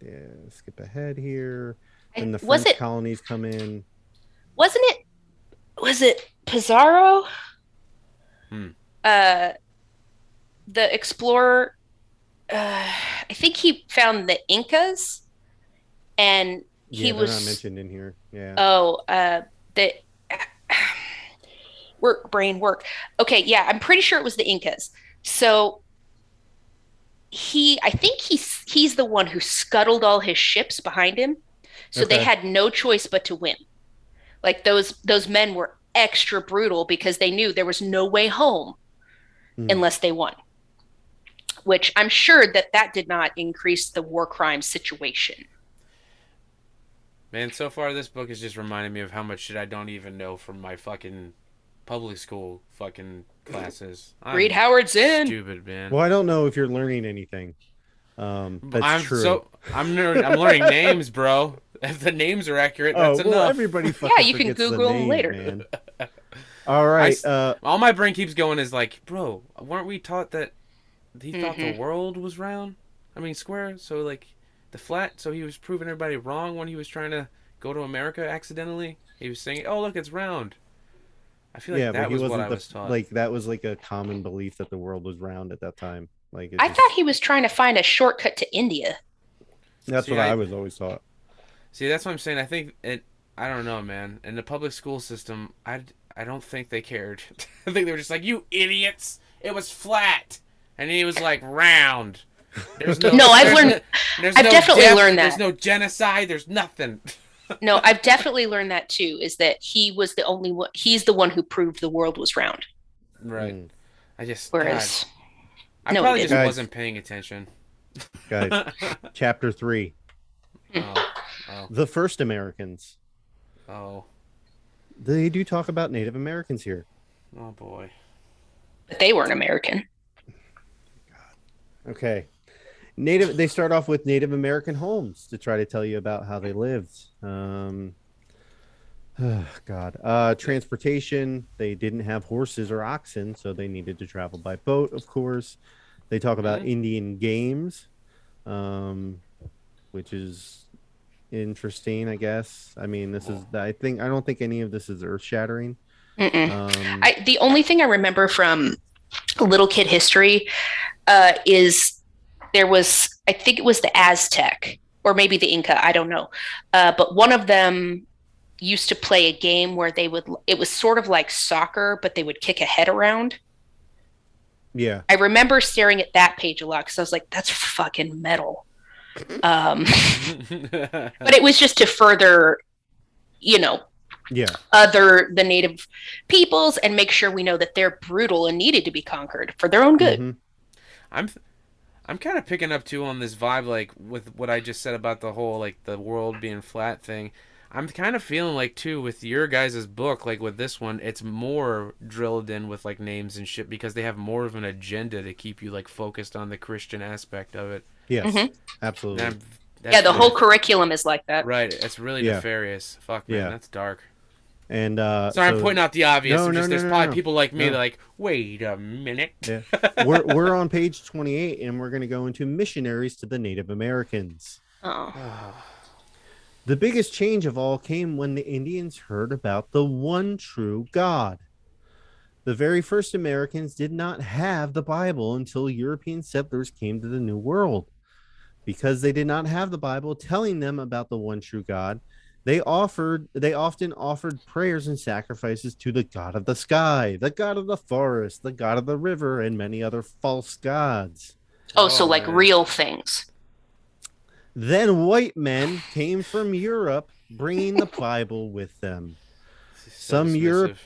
yeah, skip ahead here. And the French it, colonies come in. Wasn't it? Was it Pizarro? Hmm. Uh, the explorer. Uh, I think he found the Incas, and. He yeah, was not mentioned in here. Yeah. Oh, uh, the work brain work. Okay, yeah, I'm pretty sure it was the Incas. So he, I think he's he's the one who scuttled all his ships behind him, so okay. they had no choice but to win. Like those those men were extra brutal because they knew there was no way home mm. unless they won. Which I'm sure that that did not increase the war crime situation. Man, so far this book has just reminded me of how much shit I don't even know from my fucking public school fucking classes. I'm Read Howard Zinn. Stupid, man. Well, I don't know if you're learning anything. Um, that's I'm true. So, I'm, ner- I'm learning names, bro. If the names are accurate, oh, that's well, enough. Everybody fucking yeah, you can Google the name, them later. Man. All right. I, uh, all my brain keeps going is like, bro, weren't we taught that he mm-hmm. thought the world was round? I mean, square, so like... The flat, so he was proving everybody wrong when he was trying to go to America accidentally. He was saying, "Oh, look, it's round." I feel like yeah, that was what I the, was taught. Like that was like a common belief that the world was round at that time. Like it I just... thought he was trying to find a shortcut to India. That's see, what I, I was always taught. See, that's what I'm saying. I think it. I don't know, man. In the public school system, I I don't think they cared. I think they were just like, "You idiots! It was flat," and he was like, "Round." There's no, no I've learned no, I've no definitely depth, learned that there's no genocide, there's nothing. No, I've definitely learned that too, is that he was the only one, he's the one who proved the world was round, right? mm. I just whereas God, I no, probably just guys, wasn't paying attention, guys. Chapter three. oh, oh. The first Americans. Oh they do talk about Native Americans here. Oh boy, but they weren't American. God. Okay. Native. They start off with Native American homes to try to tell you about how they lived. Um, oh God, uh, transportation. They didn't have horses or oxen, so they needed to travel by boat. Of course, they talk about okay. Indian games, um, which is interesting, I guess. I mean, this is. I think I don't think any of this is earth shattering. Um, I, the only thing I remember from Little Kid History uh, is. There was, I think it was the Aztec or maybe the Inca, I don't know. Uh, but one of them used to play a game where they would, it was sort of like soccer, but they would kick a head around. Yeah. I remember staring at that page a lot because I was like, that's fucking metal. Um, but it was just to further, you know, yeah, other the native peoples and make sure we know that they're brutal and needed to be conquered for their own good. Mm-hmm. I'm... Th- I'm kind of picking up too on this vibe, like with what I just said about the whole like the world being flat thing. I'm kind of feeling like too with your guys' book, like with this one, it's more drilled in with like names and shit because they have more of an agenda to keep you like focused on the Christian aspect of it. Yes, mm-hmm. absolutely. That, yeah, the weird. Whole curriculum is like that. Right, it's really yeah. nefarious. Fuck man, yeah. that's dark. And uh, sorry, so, I'm pointing out the obvious. No, no, just, no, there's no, probably no. people like me no. that are like, wait a minute. Yeah. We're we're on page twenty-eight, and we're going to go into missionaries to the Native Americans. Oh. The biggest change of all came when the Indians heard about the one true God. The very first Americans did not have the Bible until European settlers came to the New World. Because they did not have the Bible telling them about the one true God, they offered they often offered prayers and sacrifices to the God of the sky, the God of the forest, the God of the river, and many other false gods. Oh, oh so like man. real things. Then white men came from Europe bringing the Bible with them. Some Europe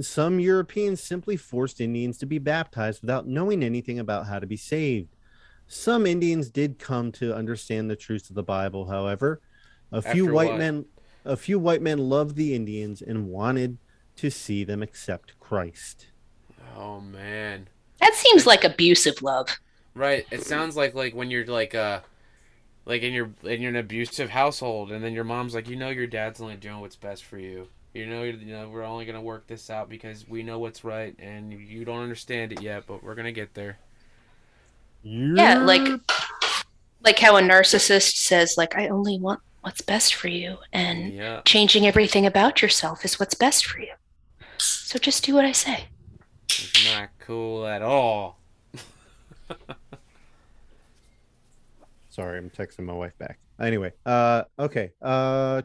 Some Europeans simply forced Indians to be baptized without knowing anything about how to be saved. Some Indians did come to understand the truth of the Bible, however. A few After white what? men a few white men loved the Indians and wanted to see them accept Christ. Oh man. That seems like abusive love. Right. It sounds like like when you're like uh like in your in your an abusive household and then your mom's like, you know your dad's only doing what's best for you. You know, you know, we're only going to work this out because we know what's right, and you don't understand it yet, but we're going to get there. Yeah, like like how a narcissist says, like, I only want what's best for you, and yeah. changing everything about yourself is what's best for you. So just do what I say. It's not cool at all. Sorry, I'm texting my wife back. Anyway, uh, okay. Uh,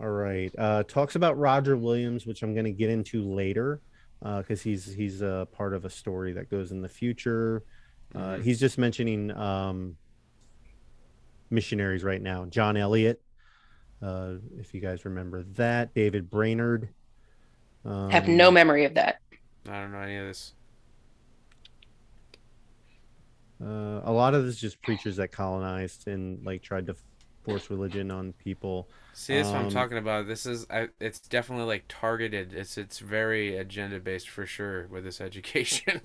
all right. Uh, talks about Roger Williams, which I'm going to get into later, because uh, he's he's a uh, part of a story that goes in the future. Uh, mm-hmm. He's just mentioning um, missionaries right now. John Elliot, uh, if you guys remember that. David Brainerd. Um, I have no memory of that. I don't know any of this. Uh, a lot of this is just preachers that colonized and like tried to force religion on people. See, that's um, what I'm talking about. This is I, it's definitely like targeted. It's it's very agenda based for sure with this education.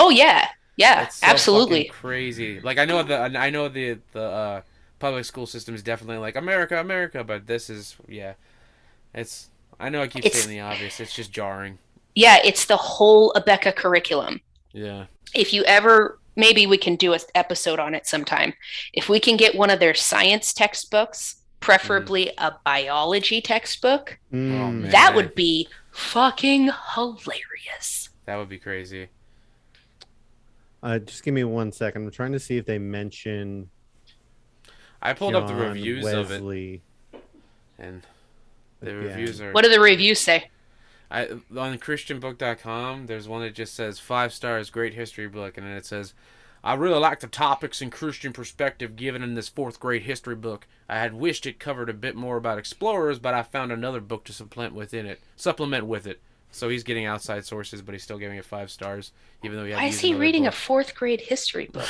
Oh yeah, yeah, it's so absolutely crazy. Like I know the I know the the uh, public school system is definitely like America, America, but this is yeah. It's I know I keep it's, saying the obvious. It's just jarring. Yeah, it's the whole Abeka curriculum. Yeah. If you ever. Maybe we can do an episode on it sometime. If we can get one of their science textbooks, preferably mm. a biology textbook, mm. that oh, would be fucking hilarious. That would be crazy. Uh, just give me one second. I'm trying to see if they mention. I pulled John up the reviews Wesley. of it, and the yeah. reviews are. What do the reviews say? I, on christian book dot com there's one that just says five stars great history book, and then it says I really like the topics and Christian perspective given in this fourth grade history book. I had wished it covered a bit more about explorers, but I found another book to supplement within it supplement with it. So he's getting outside sources, but he's still giving it five stars even though he. Why is he reading book. a fourth grade history book?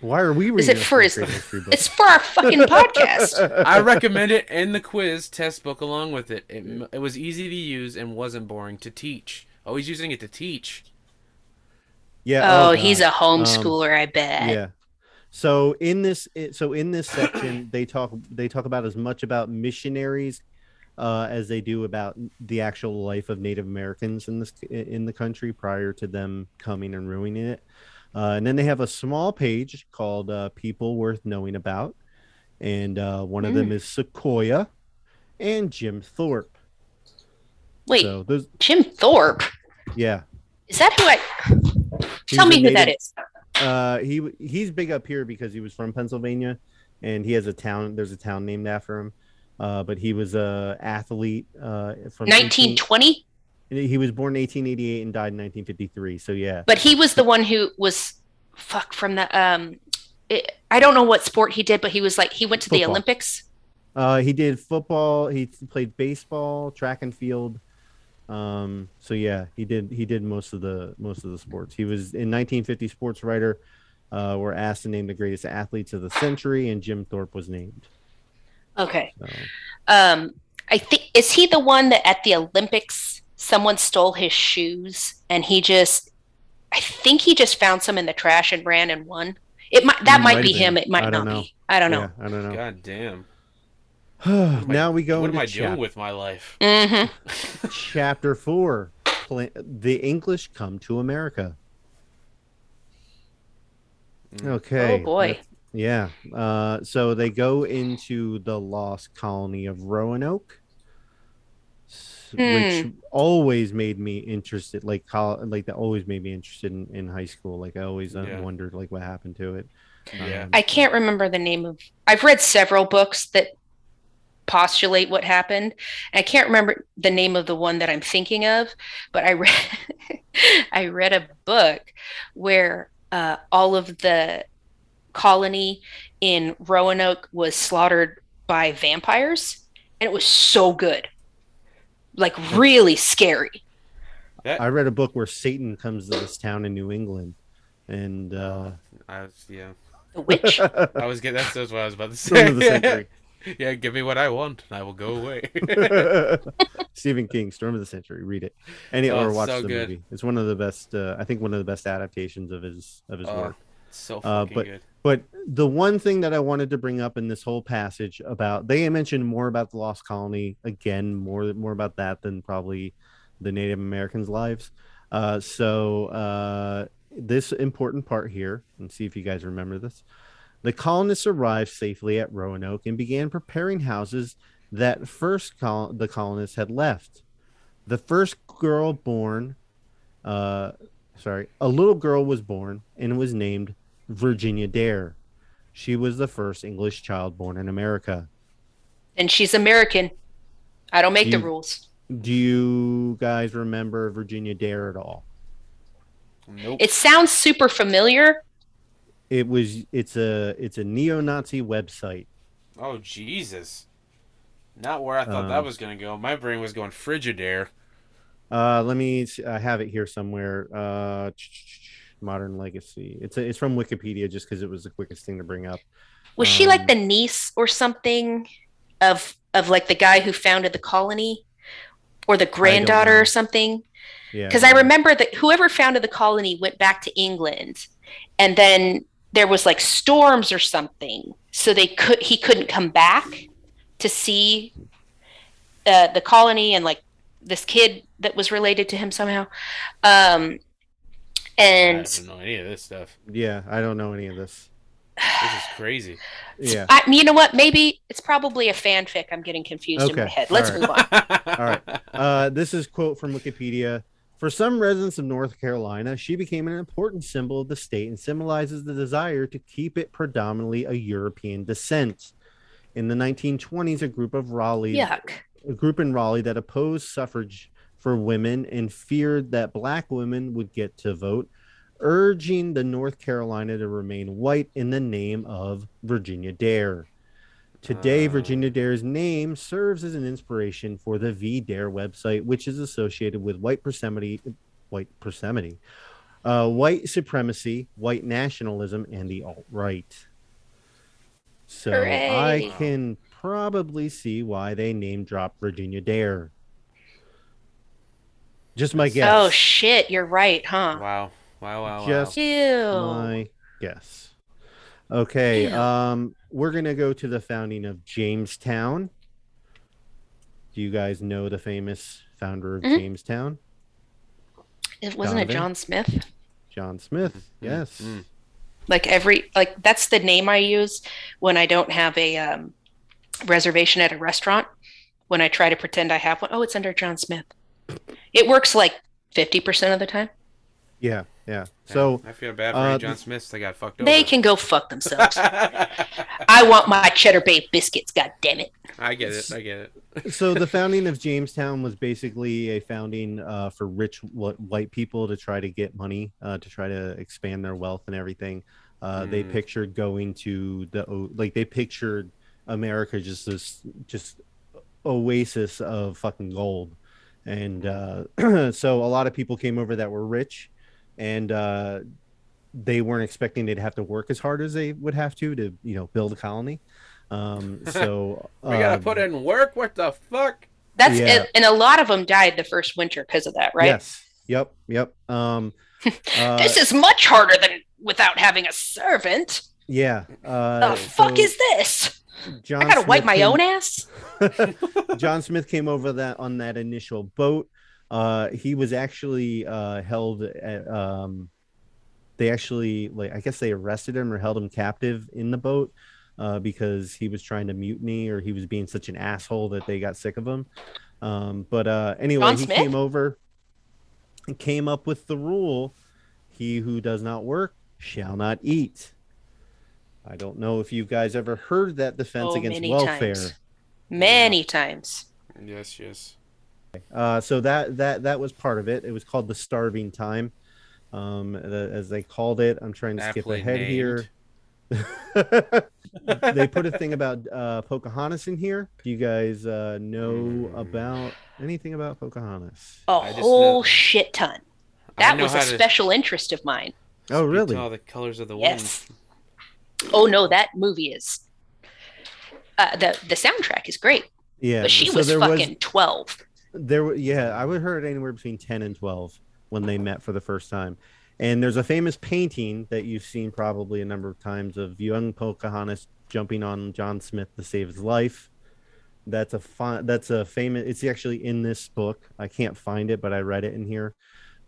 Why are we reading Is it for his, history book? It's for our fucking podcast. I recommend it and the quiz test book along with it. It, it was easy to use and wasn't boring to teach. Oh, he's using it to teach. Yeah. Oh, oh he's a homeschooler, um, I bet. Yeah. So in this, so in this section, they talk they talk about as much about missionaries uh, as they do about the actual life of Native Americans in this in the country prior to them coming and ruining it. Uh, and then they have a small page called uh, People Worth Knowing About. And uh, one of mm. them is Sequoia and Jim Thorpe. Wait, so those... Jim Thorpe? Yeah. Is that who I... He's Tell me native... who that is. Uh, he He's big up here because he was from Pennsylvania. And he has a town. There's a town named after him. Uh, but he was an athlete. Uh, from nineteen twenty? eighteen... He was born in eighteen eighty-eight and died in nineteen fifty-three. So yeah. But he was the one who was fuck from the um. It, I don't know what sport he did, but he was like he went to football. the Olympics. Uh, he did football. He played baseball, track and field. Um. So yeah, he did. He did most of the most of the sports. He was in nineteen fifty. Sports writer uh, were asked to name the greatest athletes of the century, and Jim Thorpe was named. Okay. So. Um. I think is he the one that at the Olympics. Someone stole his shoes and he just, I think he just found some in the trash and ran and won. It might, that it might, might be him. It might not know. be. I don't yeah, know. I don't know. God damn. Now I, we go. What into am I chap- doing with my life? Mm-hmm. Chapter four, Pla- the English come to America. Okay. Oh boy. That's, Yeah. Uh, so they go into the lost colony of Roanoke, mm. which always made me interested. Like, like that always made me interested in, in high school. Like, I always yeah. wondered like what happened to it. Yeah. Um, I can't remember the name of. I've read several books that postulate what happened. I can't remember the name of the one that I'm thinking of, but I read I read a book where uh, all of the colony in Roanoke was slaughtered by vampires, and it was so good, like really scary. I read a book where Satan comes to this town in New England, and uh, I was yeah, the witch. I was getting that's, that's what I was about to say. Yeah, give me what I want, and I will go away. Stephen King, Storm of the Century. Read it, and oh, or watch so the good. movie. It's one of the best. Uh, I think one of the best adaptations of his of his oh, work. So fucking uh, but, good. But the one thing that I wanted to bring up in this whole passage about they mentioned more about the Lost Colony again, more more about that than probably the Native Americans' lives. Uh, so uh, this important part here, and see if you guys remember this. The colonists arrived safely at Roanoke and began preparing houses that first col- the colonists had left. The first girl born, uh, sorry, a little girl was born and was named Virginia Dare. She was the first English child born in America. And she's American. I don't make do you, the rules. Do you guys remember Virginia Dare at all? Nope. It sounds super familiar. It was. It's a. It's a neo-Nazi website. Oh Jesus! Not where I thought um, that was going to go. My brain was going Frigidaire. Uh, let me. I have it here somewhere. Uh, Modern Legacy. It's a, It's from Wikipedia, just because it was the quickest thing to bring up. Was um, she like the niece or something of of like the guy who founded the colony, or the granddaughter or something? Yeah. Because I remember that whoever founded the colony went back to England, and then there was like storms or something, so they could he couldn't come back to see uh, the colony and like this kid that was related to him somehow. Um, and I don't know any of this stuff. Yeah, I don't know any of this. This is crazy. Yeah, I, you know what? Maybe it's probably a fanfic. I'm getting confused okay. in my head. Let's All right. move on. All right. Uh, this is quote from Wikipedia. For some residents of North Carolina, she became an important symbol of the state and symbolizes the desire to keep it predominantly a European descent. In the nineteen twenties, a group of Raleigh, Yuck. a group in Raleigh that opposed suffrage for women and feared that black women would get to vote, urging the North Carolina to remain white in the name of Virginia Dare. Today, Virginia Dare's name serves as an inspiration for the V-Dare website, which is associated with white persemity, white persemity, uh, white supremacy, white nationalism, and the alt-right. So Hooray. I can probably see why they name-dropped Virginia Dare. Just my guess. Oh, shit. You're right, huh? Wow. Wow, wow, wow. Just Ew. my guess. Okay, um, we're going to go to the founding of Jamestown. Do you guys know the famous founder of mm-hmm. Jamestown? It wasn't Donovan? it John Smith? John Smith, yes. Mm-hmm. Like every, like that's the name I use when I don't have a um, reservation at a restaurant. When I try to pretend I have one, oh, it's under John Smith. It works like fifty percent of the time. Yeah. Yeah. So I feel bad for uh, John Smith. They got fucked over. They can go fuck themselves. I want my cheddar bay biscuits. God damn it. I get it. I get it. So the founding of Jamestown was basically a founding uh, for rich white people to try to get money, uh, to try to expand their wealth and everything. Uh, mm. They pictured going to the like they pictured America just this just oasis of fucking gold, and uh, so a lot of people came over that were rich. And uh, they weren't expecting they'd have to work as hard as they would have to to, you know, build a colony. Um, so we gotta um, put in work. What the fuck? That's yeah. and a lot of them died the first winter because of that, right? Yes. Yep. Yep. Um, uh, this is much harder than without having a servant. Yeah. Uh, the fuck so is this? John I gotta Smith wipe my came... own ass. John Smith came over that on that initial boat. Uh, he was actually uh, held at, um, they actually, like, I guess they arrested him or held him captive in the boat uh, because he was trying to mutiny, or he was being such an asshole that they got sick of him. Um, but uh, anyway, John he Smith? came over and came up with the rule: he who does not work shall not eat. I don't know if you guys ever heard that defense oh, against many welfare. Times. Many yeah. times. Yes, yes. Uh, so that, that that was part of it. It was called the starving time, um, the, as they called it. I'm trying to Aptly skip ahead named. here. They put a thing about uh, Pocahontas in here. Do you guys uh, know mm. about anything about Pocahontas? A I whole shit ton. That was a special interest of mine. Oh, really? All the colors of the wind. Yes. Oh no, that movie is. Uh, the the soundtrack is great. Yeah, but she so was fucking was, twelve. There, were, yeah, I would have heard anywhere between ten and twelve when they met for the first time. And there's a famous painting that you've seen probably a number of times of young Pocahontas jumping on John Smith to save his life. That's a fun, that's a famous. It's actually in this book. I can't find it, but I read it in here.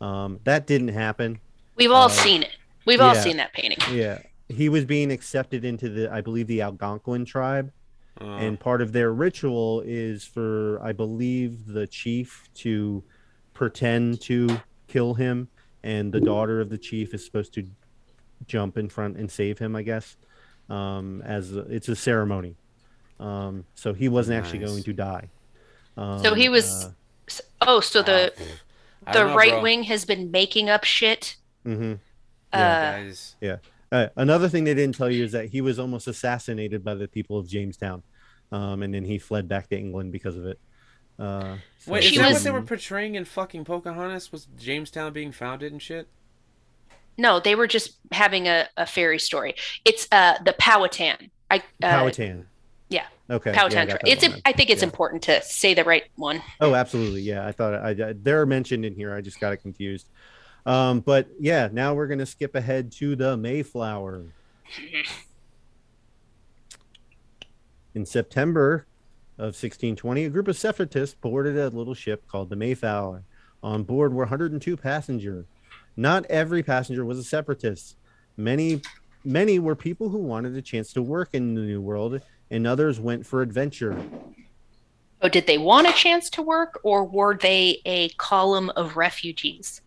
Um, that didn't happen. We've all uh, seen it. We've yeah, all seen that painting. Yeah, he was being accepted into the, I believe, the Algonquin tribe. Uh, and part of their ritual is for, I believe, the chief to pretend to kill him, and the daughter of the chief is supposed to jump in front and save him, I guess, um, as a, it's a ceremony. Um, so he wasn't nice. actually going to die. Um, so he was... Uh, oh, so the uh, the know, right bro. wing has been making up shit? Mm-hmm. Uh, yeah, guys. Yeah. Uh, another thing they didn't tell you is that he was almost assassinated by the people of Jamestown, um, and then he fled back to England because of it. Uh, so Wait, is that was... what they were portraying in fucking Pocahontas? Was Jamestown being founded and shit? No, they were just having a, a fairy story. It's uh, the Powhatan. I, uh, Powhatan. Yeah. Okay. Powhatan. Yeah, I, it's, I think it's yeah. important to say the right one. Oh, absolutely. Yeah, I thought I, I, they're mentioned in here. I just got it confused. Um, but yeah, now we're going to skip ahead to the Mayflower. In September of sixteen twenty, a group of separatists boarded a little ship called the Mayflower. On board were one hundred two passengers. Not every passenger was a separatist. Many, many were people who wanted a chance to work in the New World, and others went for adventure. Oh, did they want a chance to work, or were they a column of refugees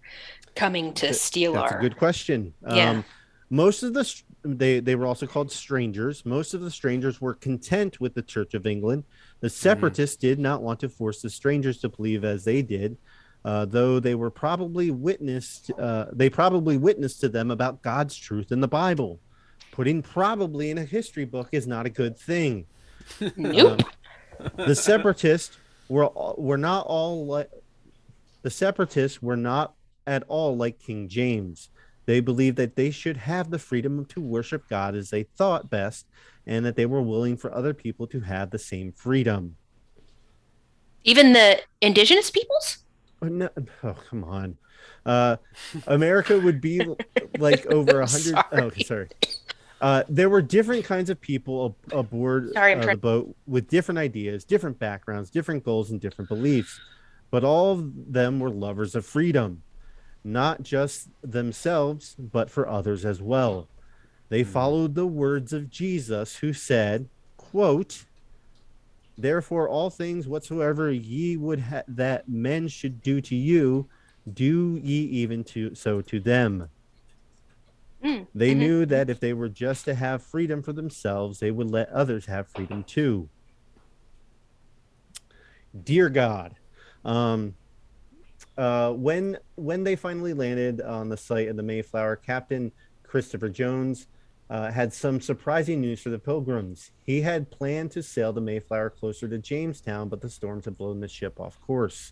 coming to steal our... That's a good question. Yeah. Um, most of the... They, they were also called strangers. Most of the strangers were content with the Church of England. The separatists mm. did not want to force the strangers to believe as they did, uh, though they were probably witnessed... Uh, they probably witnessed to them about God's truth in the Bible. Putting probably in a history book is not a good thing. Nope. Um, the separatists were, were not all... Li- the separatists were not... at all like King James. They believed that they should have the freedom to worship God as they thought best, and that they were willing for other people to have the same freedom. Even the indigenous peoples? Oh, no. Oh, come on. Uh, America would be like over a hundred. Oh, sorry. Uh, there were different kinds of people ab- aboard sorry, uh, trying- the boat with different ideas, different backgrounds, different goals, and different beliefs. But all of them were lovers of freedom. Not just themselves, but for others as well. They followed the words of Jesus, who said, quote, "Therefore all things whatsoever ye would ha- that men should do to you, do ye even to so to them." Mm, they mm-hmm. knew that if they were just to have freedom for themselves, they would let others have freedom too. Dear God. Um... Uh, when when they finally landed on the site of the Mayflower, Captain Christopher Jones uh, had some surprising news for the Pilgrims. He had planned to sail the Mayflower closer to Jamestown, but the storms had blown the ship off course.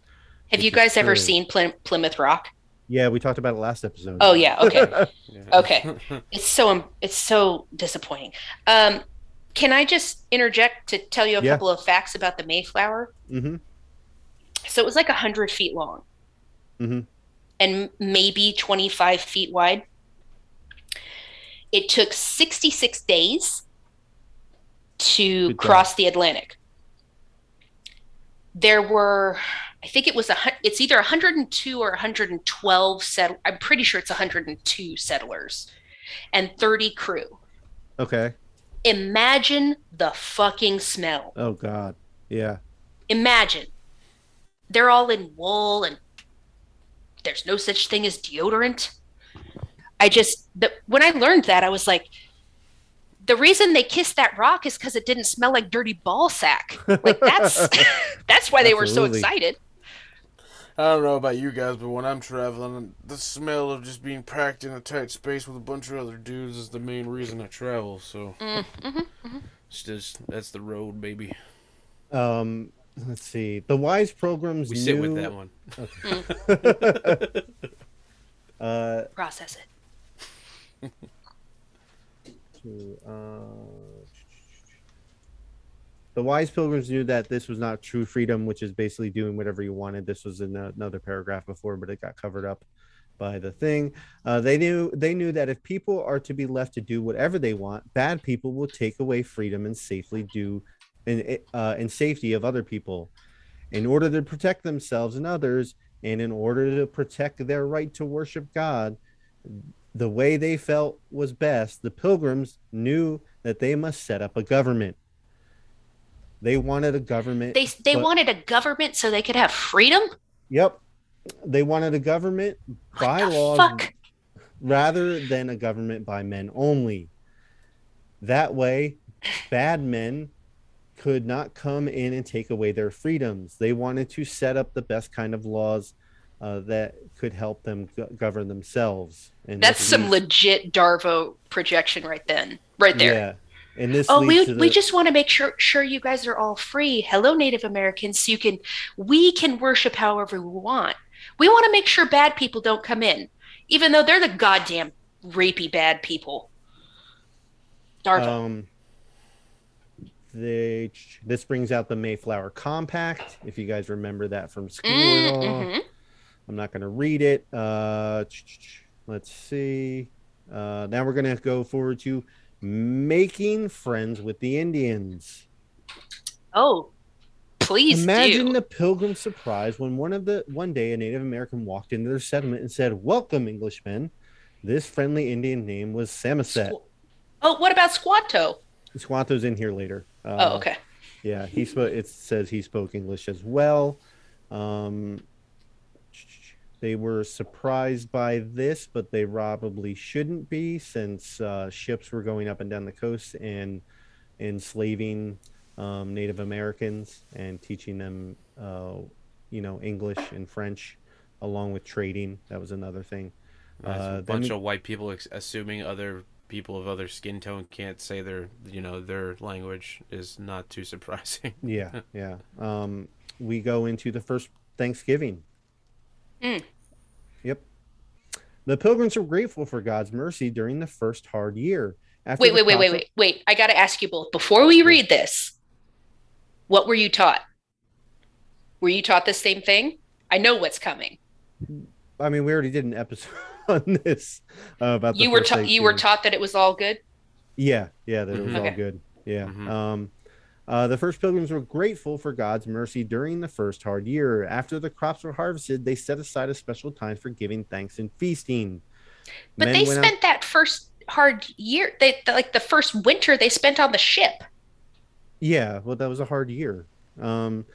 Have you guys ever seen Ply- Plymouth Rock? Yeah, we talked about it last episode. Oh yeah, okay, yeah. okay. It's so it's so disappointing. Um, can I just interject to tell you a yeah. couple of facts about the Mayflower? Mm-hmm. So it was like a hundred feet long. Mm-hmm. And maybe twenty-five feet wide. It took sixty-six days to Good cross time. the Atlantic. there were, I think it was, a, it's either one hundred two or one hundred twelve settlers. I'm pretty sure it's one hundred two settlers and thirty crew. Okay. Imagine the fucking smell. Oh, God. Yeah. Imagine. They're all in wool and there's no such thing as deodorant. I just, the, when I learned that, I was like, the reason they kissed that rock is because it didn't smell like dirty ball sack. Like that's, that's why they Absolutely. Were so excited. I don't know about you guys, but when I'm traveling, the smell of just being packed in a tight space with a bunch of other dudes is the main reason I travel. So mm, mm-hmm, mm-hmm. It's just, that's the road, baby. Um, let's see. The WISE program's We new... sit with that one. Okay. Mm. uh, Process it. to, uh, the wise pilgrims knew that this was not true freedom, which is basically doing whatever you wanted. This was in another paragraph before, but it got covered up by the thing. Uh, they knew they knew that if people are to be left to do whatever they want, bad people will take away freedom and safely do and uh, and safety of other people in order to protect themselves and others, and in order to protect their right to worship God. The way they felt was best, the pilgrims knew that they must set up a government. They wanted a government. They they but, wanted a government so they could have freedom? Yep. They wanted a government what by law rather than a government by men only. That way, bad men could not come in and take away their freedoms. They wanted to set up the best kind of laws Uh, that could help them go- govern themselves. And that's some leads- legit Darvo projection right then, right there. Yeah. And this oh, we the- we just want to make sure sure you guys are all free. Hello, Native Americans. So you can we can worship however we want. We want to make sure bad people don't come in, even though they're the goddamn rapey bad people. Darvo. Um, they this brings out the Mayflower Compact. If you guys remember that from school mm, at all. Mm-hmm. I'm not going to read it. Uh, let's see. Uh, now we're going to go forward to making friends with the Indians. Oh, please Imagine do. The pilgrim's surprise when one of the one day a Native American walked into their settlement and said, "Welcome, Englishmen." This friendly Indian name was Samoset. Oh, what about Squanto? Squanto's in here later. Uh, oh, okay. Yeah, he spoke. It says he spoke English as well. Um, They were surprised by this, but they probably shouldn't be, since uh, ships were going up and down the coast and enslaving um, Native Americans and teaching them, uh, you know, English and French, along with trading. That was another thing. Uh, a bunch we... of white people ex- assuming other people of other skin tone can't say their, you know, their language is not too surprising. yeah, yeah. Um, we go into the first Thanksgiving. Mm. Yep. The pilgrims were grateful for God's mercy during the first hard year. After wait, wait, prophet... wait, wait, wait, wait. I got to ask you both before we read this. What were you taught? Were you taught the same thing? I know what's coming. I mean, we already did an episode on this uh, about the you were ta- you were taught that it was all good. Yeah, yeah, that mm-hmm. it was okay. all good. Yeah. Mm-hmm. Um, Uh, the first pilgrims were grateful for God's mercy during the first hard year. After the crops were harvested, they set aside a special time for giving thanks and feasting. But Men they spent out... that first hard year, they like the first winter they spent on the ship. Yeah, well, that was a hard year. Um,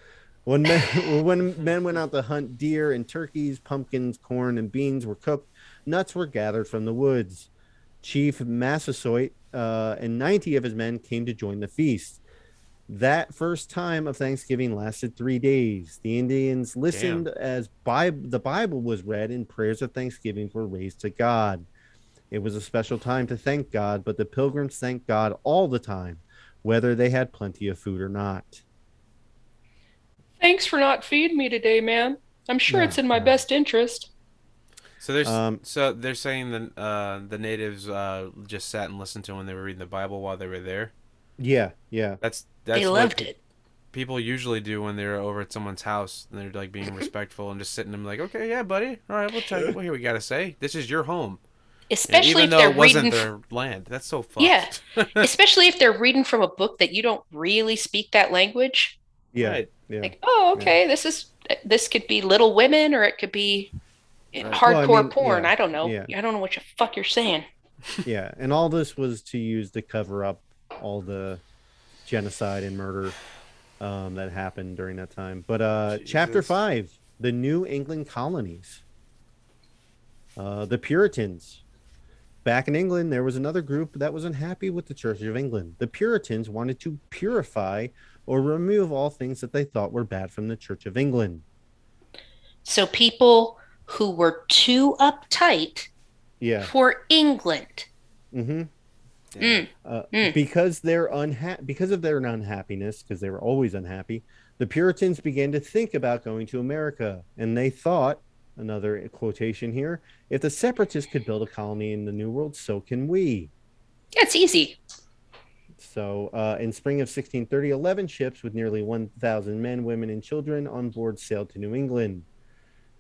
when men, when men went out to hunt deer and turkeys, pumpkins, corn, and beans were cooked. Nuts were gathered from the woods. Chief Massasoit uh, and ninety of his men came to join the feast. That first time of Thanksgiving lasted three days. The Indians listened Damn. as Bi- the Bible was read and prayers of thanksgiving were raised to God. It was a special time to thank God, but the pilgrims thanked God all the time, whether they had plenty of food or not. Thanks for not feeding me today, man. I'm sure no, it's in my no. best interest. So there's um, so they're saying that uh, the natives uh, just sat and listened to them when they were reading the Bible while they were there. Yeah, yeah. That's That's they loved it. People usually do when they're over at someone's house and they're like being respectful and just sitting there like, okay, yeah, buddy. All right, we'll tell you what we got to say. This is your home. Especially if they're reading. Even though it wasn't their land. That's so fucked. Yeah. Especially if they're reading from a book that you don't really speak that language. Yeah. Right. Yeah. Like, oh, okay, yeah. this is this could be Little Women, or it could be right. hardcore well, I mean, porn. Yeah. I don't know. Yeah. I don't know what the fuck you're saying. Yeah, and all this was to use to cover up all the genocide and murder um, that happened during that time. But uh, chapter five, the New England colonies, uh, the Puritans. Back in England, there was another group that was unhappy with the Church of England. The Puritans wanted to purify or remove all things that they thought were bad from the Church of England. So people who were too uptight yeah. for England. Mm-hmm. Mm. Uh, mm. Because they're unha- because of their unhappiness, because they were always unhappy, the Puritans began to think about going to America. And they thought, another quotation here, if the separatists could build a colony in the New World, so can we. Yeah, it's easy. So uh, in spring of sixteen thirty, eleven ships with nearly one thousand men, women, and children on board sailed to New England.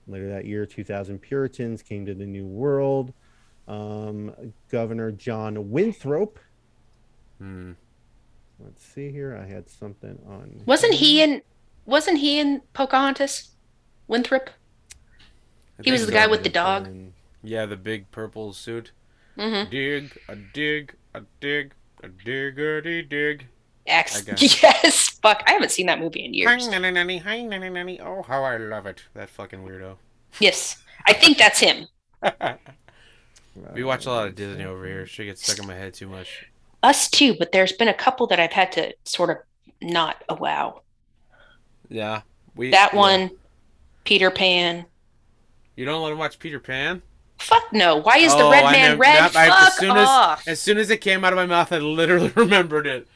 Later that year, two thousand Puritans came to the New World. Um, Governor John Winthrop. Hmm. Let's see here. I had something on. Wasn't he in? Wasn't he in Pocahontas? Winthrop. He was the guy with the dog. Yeah, the big purple suit. Mm-hmm. Dig a dig a dig a diggity dig. Excellent. Yes. Fuck. I haven't seen that movie in years. Hi nanny nanny. Hi nanny nanny. Oh, how I love it. That fucking weirdo. Yes, I think that's him. We watch a lot of Disney over here. She gets stuck in my head too much. Us too, but there's been a couple that I've had to sort of not allow. Yeah. We, that yeah. one, Peter Pan. You don't let him watch Peter Pan? Fuck no. Why is oh, the red I man know, red? That, I, Fuck as soon off. As, as soon as it came out of my mouth, I literally remembered it.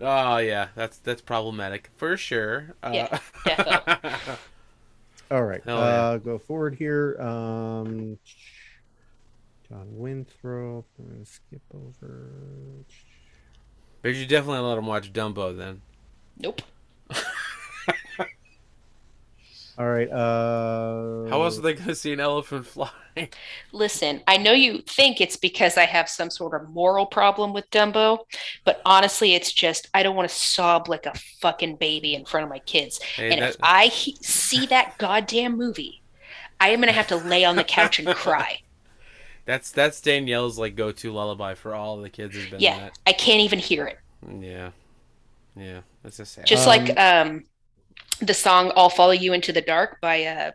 Oh, yeah. That's that's problematic for sure. Uh, yeah. Defo. All right. Oh, uh, yeah. Go forward here. Um... John Winthrop. I'm going to skip over. But you definitely let him watch Dumbo then. Nope. All right. Uh... How else are they going to see an elephant fly? Listen, I know you think it's because I have some sort of moral problem with Dumbo, but honestly, it's just I don't want to sob like a fucking baby in front of my kids. Hey, and that... if I he- see that goddamn movie, I am going to have to lay on the couch and cry. That's that's Danielle's like go-to lullaby for all the kids. Has been yeah, that. I can't even hear it. Yeah, yeah, that's just sad. Just um, like um, the song "I'll Follow You Into the Dark" by uh,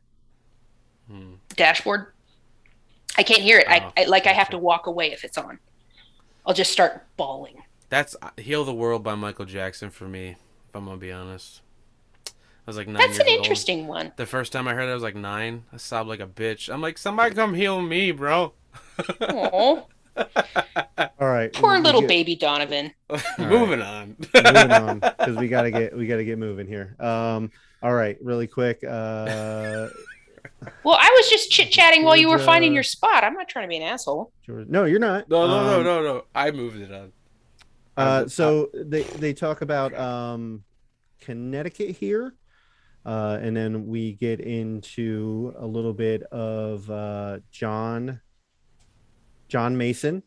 hmm. Dashboard. I can't hear it. Oh, I, I like gotcha. I have to walk away if it's on. I'll just start bawling. That's "Heal the World" by Michael Jackson for me. If I'm gonna be honest, I was like nine. That's years an interesting old. One. The first time I heard it, I was like nine. I sobbed like a bitch. I'm like, somebody come heal me, bro. All right. Poor we, little we get... baby Donovan. Right. Moving on. Moving on, because we gotta get we gotta get moving here. Um. All right, really quick. Uh... Well, I was just chit chatting while you were finding your spot. I'm not trying to be an asshole. Georgia. No, you're not. No, no, um, no, no, no. I moved it on. Uh, so on. they they talk about um, Connecticut here. Uh, and then we get into a little bit of uh, John. John Mason,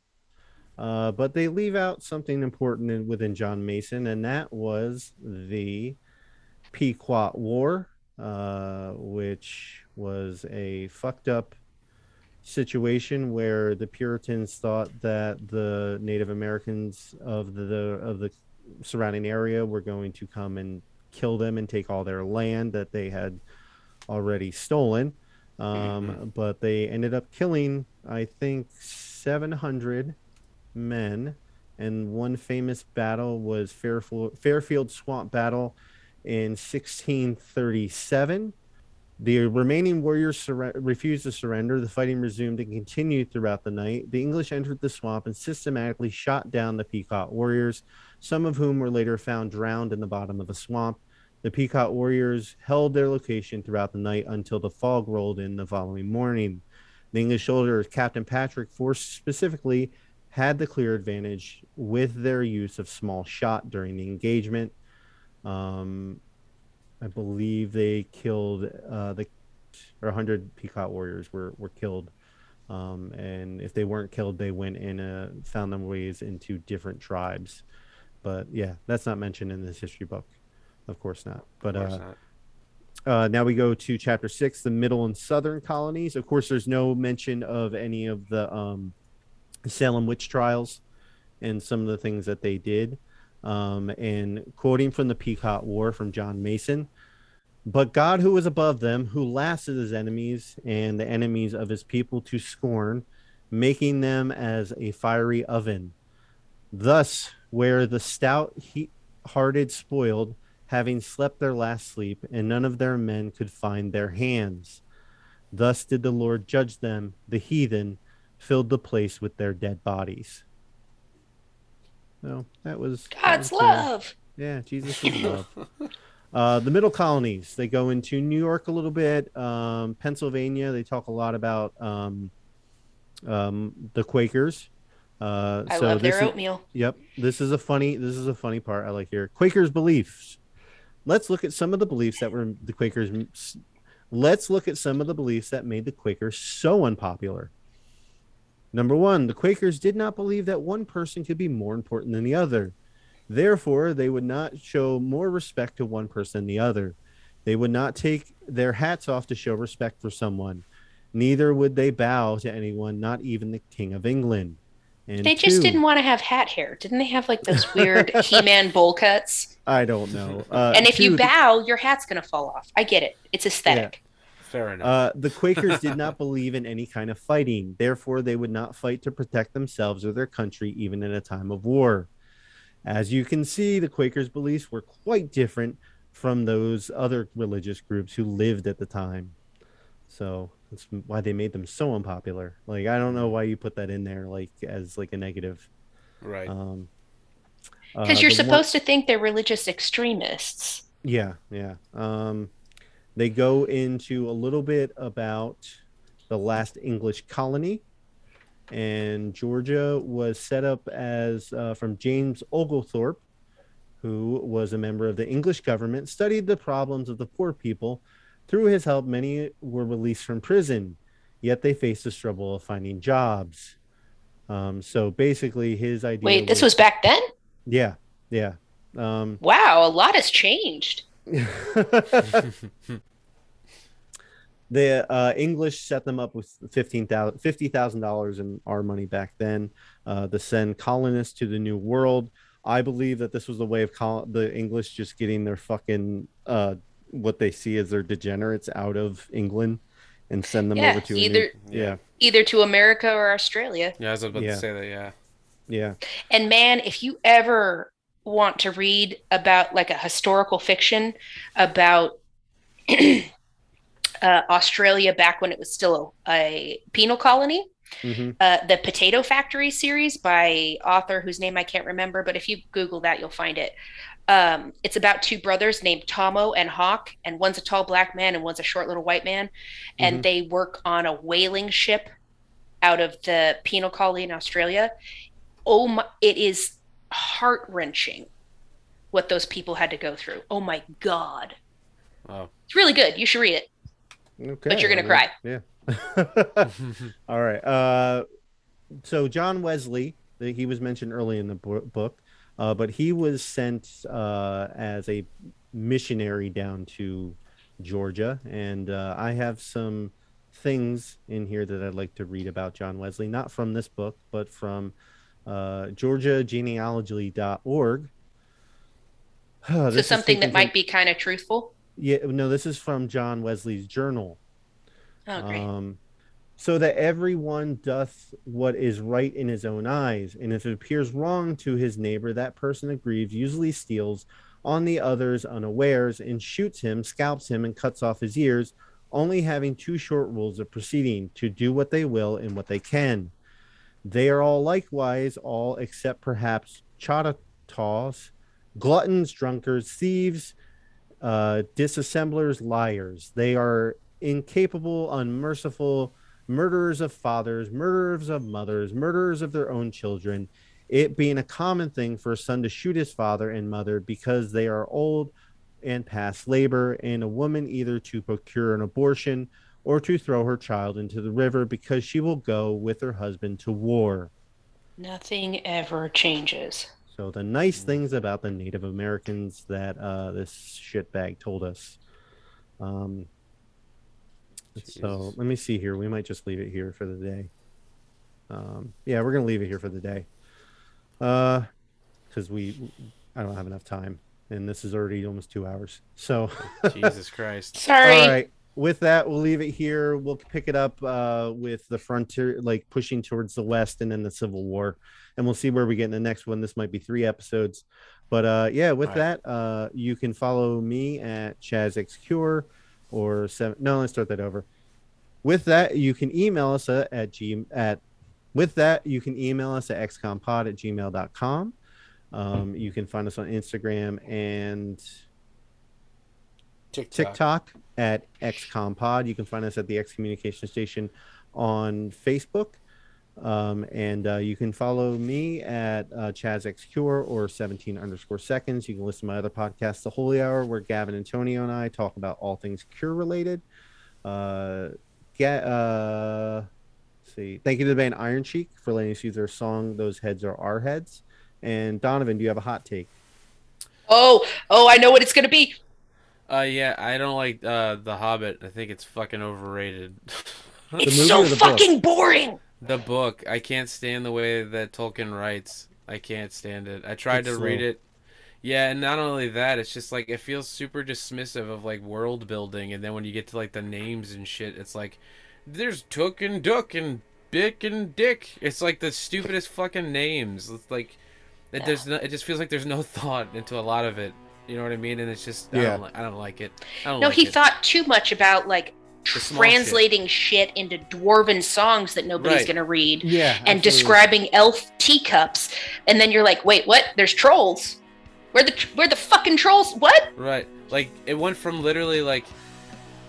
uh, but they leave out something important in, within John Mason, and that was the Pequot War, uh, which was a fucked up situation where the Puritans thought that the Native Americans of the, the of the surrounding area were going to come and kill them and take all their land that they had already stolen. Um, mm-hmm. But they ended up killing, I think, seven hundred men, and one famous battle was Fairfield, Fairfield Swamp Battle in sixteen thirty-seven. The remaining warriors sur- refused to surrender. The fighting resumed and continued throughout the night. The English entered the swamp and systematically shot down the Pequot warriors, some of whom were later found drowned in the bottom of the swamp. The Pequot warriors held their location throughout the night until the fog rolled in the following morning. The English soldiers, Captain Patrick Force specifically, had the clear advantage with their use of small shot during the engagement. Um, I believe they killed uh, the, or one hundred Pequot warriors were were killed, um, and if they weren't killed, they went in a found them ways into different tribes. But yeah, that's not mentioned in this history book. Of course not. But of course uh, not. Uh, now we go to chapter six, the middle and southern colonies. Of course, there's no mention of any of the um, Salem witch trials and some of the things that they did. Um, and quoting from the Pequot War from John Mason, "But God, who was above them, who lasted his enemies and the enemies of his people to scorn, making them as a fiery oven. Thus, where the stout heat-hearted spoiled, having slept their last sleep, and none of their men could find their hands. Thus did the Lord judge them. The heathen filled the place with their dead bodies." No, that was God's love. Yeah, Jesus' love. Uh, the middle colonies, they go into New York a little bit, um, Pennsylvania. They talk a lot about um, um, the Quakers. Uh, I so love their oatmeal. Is, yep, this is a funny. This is a funny part I like here. Quakers' beliefs. Let's look at some of the beliefs that were the Quakers. Let's look at some of the beliefs that made the Quakers so unpopular. Number one, the Quakers did not believe that one person could be more important than the other. Therefore, they would not show more respect to one person than the other. They would not take their hats off to show respect for someone. Neither would they bow to anyone, not even the King of England. And they two, just didn't want to have hat hair. Didn't they have like those weird He-Man bowl cuts? I don't know. Uh, and if two, you bow, your hat's going to fall off. I get it. It's aesthetic. Yeah. Fair enough. Uh, the Quakers did not believe in any kind of fighting. Therefore, they would not fight to protect themselves or their country, even in a time of war. As you can see, the Quakers' beliefs were quite different from those other religious groups who lived at the time. So that's why they made them so unpopular. Like, I don't know why you put that in there, like, as like a negative. Right. Um, because uh, you're supposed one... to think they're religious extremists. Yeah, yeah. Um, they go into a little bit about the last English colony. And Georgia was set up as uh, from James Oglethorpe, who was a member of the English government, studied the problems of the poor people. Through his help, many were released from prison, yet they faced the struggle of finding jobs. Um, so basically his idea... Wait, was, this was back then? Yeah, yeah. Um, wow, a lot has changed. The uh, English set them up with fifteen thousand dollars fifty thousand dollars in our money back then uh, to send colonists to the New World. I believe that this was the way of col- the English just getting their fucking, uh, what they see as their degenerates out of England and send them yeah, over to either, New- yeah. either to America or Australia. Yeah, I was about yeah. to say that, yeah. Yeah. And man, if you ever want to read about like a historical fiction about... Uh, Australia back when it was still a, a penal colony. Mm-hmm. Uh, the Potato Factory series by author whose name I can't remember, but if you Google that, you'll find it. Um, it's about two brothers named Tomo and Hawk, and one's a tall black man and one's a short little white man. And mm-hmm. they work on a whaling ship out of the penal colony in Australia. Oh my, it is heart-wrenching what those people had to go through. Oh my God. Wow. It's really good. You should read it. Okay, but you're gonna I mean, cry. Yeah. All right. Uh, so John Wesley, he was mentioned early in the book, uh, but he was sent uh, as a missionary down to Georgia, and uh, I have some things in here that I'd like to read about John Wesley, not from this book, but from uh, georgia genealogy dot org. Oh, so something that might be kind of truthful. Yeah, no, this is from John Wesley's journal. Oh, great. Um, so that everyone doth what is right in his own eyes, and if it appears wrong to his neighbor, that person aggrieved usually steals on the others unawares and shoots him, scalps him, and cuts off his ears, only having two short rules of proceeding: to do what they will and what they can. They are all likewise, all except perhaps Choctaws, gluttons, drunkards, thieves, Uh, disassemblers, liars. They are incapable, unmerciful, murderers of fathers, murderers of mothers, murderers of their own children, it being a common thing for a son to shoot his father and mother because they are old and past labor, and a woman either to procure an abortion or to throw her child into the river because she will go with her husband to war. Nothing ever changes. So the nice things about the Native Americans that uh, this shitbag told us. Um, so let me see here. We might just leave it here for the day. Um, yeah, we're going to leave it here for the day. Uh, because we, I don't have enough time. And this is already almost two hours. So Jesus Christ. Sorry. All right. With that, we'll leave it here. We'll pick it up uh, with the frontier, like pushing towards the West and then the Civil War. And we'll see where we get in the next one. This might be three episodes. But uh, yeah, with All that, right. uh, you can follow me at ChazXCure or seven. No, let's start that over. With that, you can email us at G at with that, you can email us at xcompod at gmail dot com. Um, you can find us on Instagram and TikTok, TikTok at xcompod. You can find us at the X Communication Station on Facebook. Um, and uh, you can follow me at uh, ChazXCure or seventeen underscore seconds. You can listen to my other podcast, The Holy Hour, where Gavin, Antonio, and I talk about all things cure related. Uh, get, uh, let's see. Thank you to the band Iron Cheek for letting us use their song, Those Heads Are Our Heads. And Donovan, do you have a hot take? Oh, oh, I know what it's going to be. Uh, yeah, I don't like uh, The Hobbit. I think it's fucking overrated. It's so fucking boring. The book. I can't stand the way that Tolkien writes. I can't stand it. I tried to read it. Yeah, and not only that, it's just like it feels super dismissive of like world building. And then when you get to like the names and shit, it's like there's Took and Duck and Bick and Dick. It's like the stupidest fucking names. It's like... It, there's no, it just feels like there's no thought into a lot of it. You know what I mean? And it's just, yeah. I, don't, I don't like it. I don't no, like he it. thought too much about, like, translating shit. shit into dwarven songs that nobody's right. going to read. Yeah, and absolutely. Describing elf teacups. And then you're like, wait, what? There's trolls. Where the where the fucking trolls? What? Right. Like, it went from literally, like,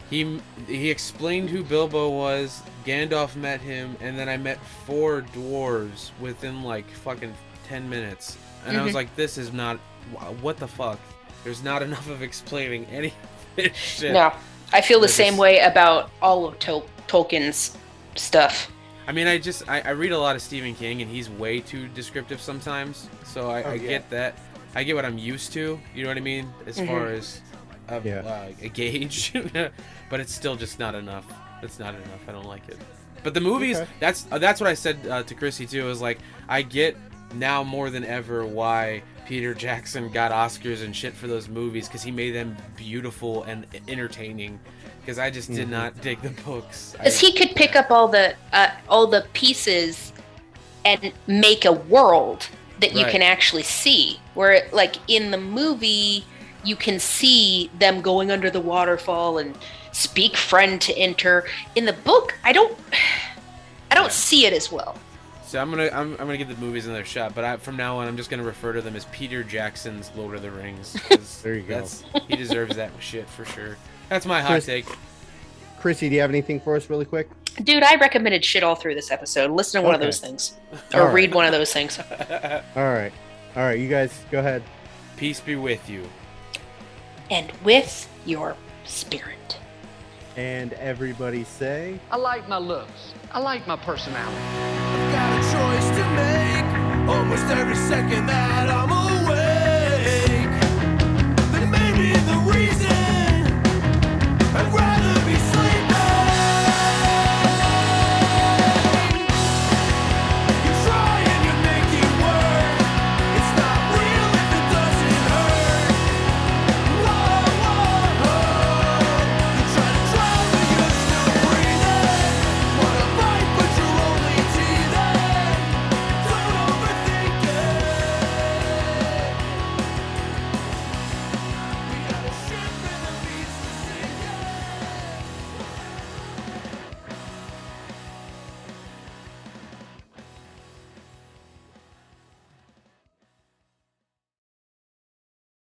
he he explained who Bilbo was, Gandalf met him, and then I met four dwarves within, like, fucking... ten minutes and mm-hmm. I was like, this is not what the fuck. There's not enough of explaining any of this shit. No, I feel the it's... same way about all of Tol- Tolkien's stuff. I mean, I just I, I read a lot of Stephen King and he's way too descriptive sometimes, so I, oh, I yeah. get that. I get what I'm used to, you know what I mean, as mm-hmm. far as a, yeah. uh, a gauge. But it's still just not enough. It's not enough. I don't like it. But the movies, okay. that's that's what I said uh, to Chrissy too, is like, I get now more than ever why Peter Jackson got Oscars and shit for those movies, because he made them beautiful and entertaining, because I just did mm-hmm. not dig the books. Because he could pick up all the uh, all the pieces and make a world that you right. can actually see, where like in the movie you can see them going under the waterfall and speak friend to enter. In the book, I don't I don't yeah. see it as well. So I'm gonna I'm, I'm gonna give the movies another shot, but I, from now on I'm just gonna refer to them as Peter Jackson's Lord of the Rings. There you go. He deserves that shit for sure. That's my hot Chris, take. Chrissy, do you have anything for us really quick? Dude, I recommended shit all through this episode. Listen to one okay. of those things, or right. read one of those things. all right, all right, you guys go ahead. Peace be with you, and with your spirit. And everybody say, I like my looks. I like my personality. I've got a choice to make almost every second that I'm on.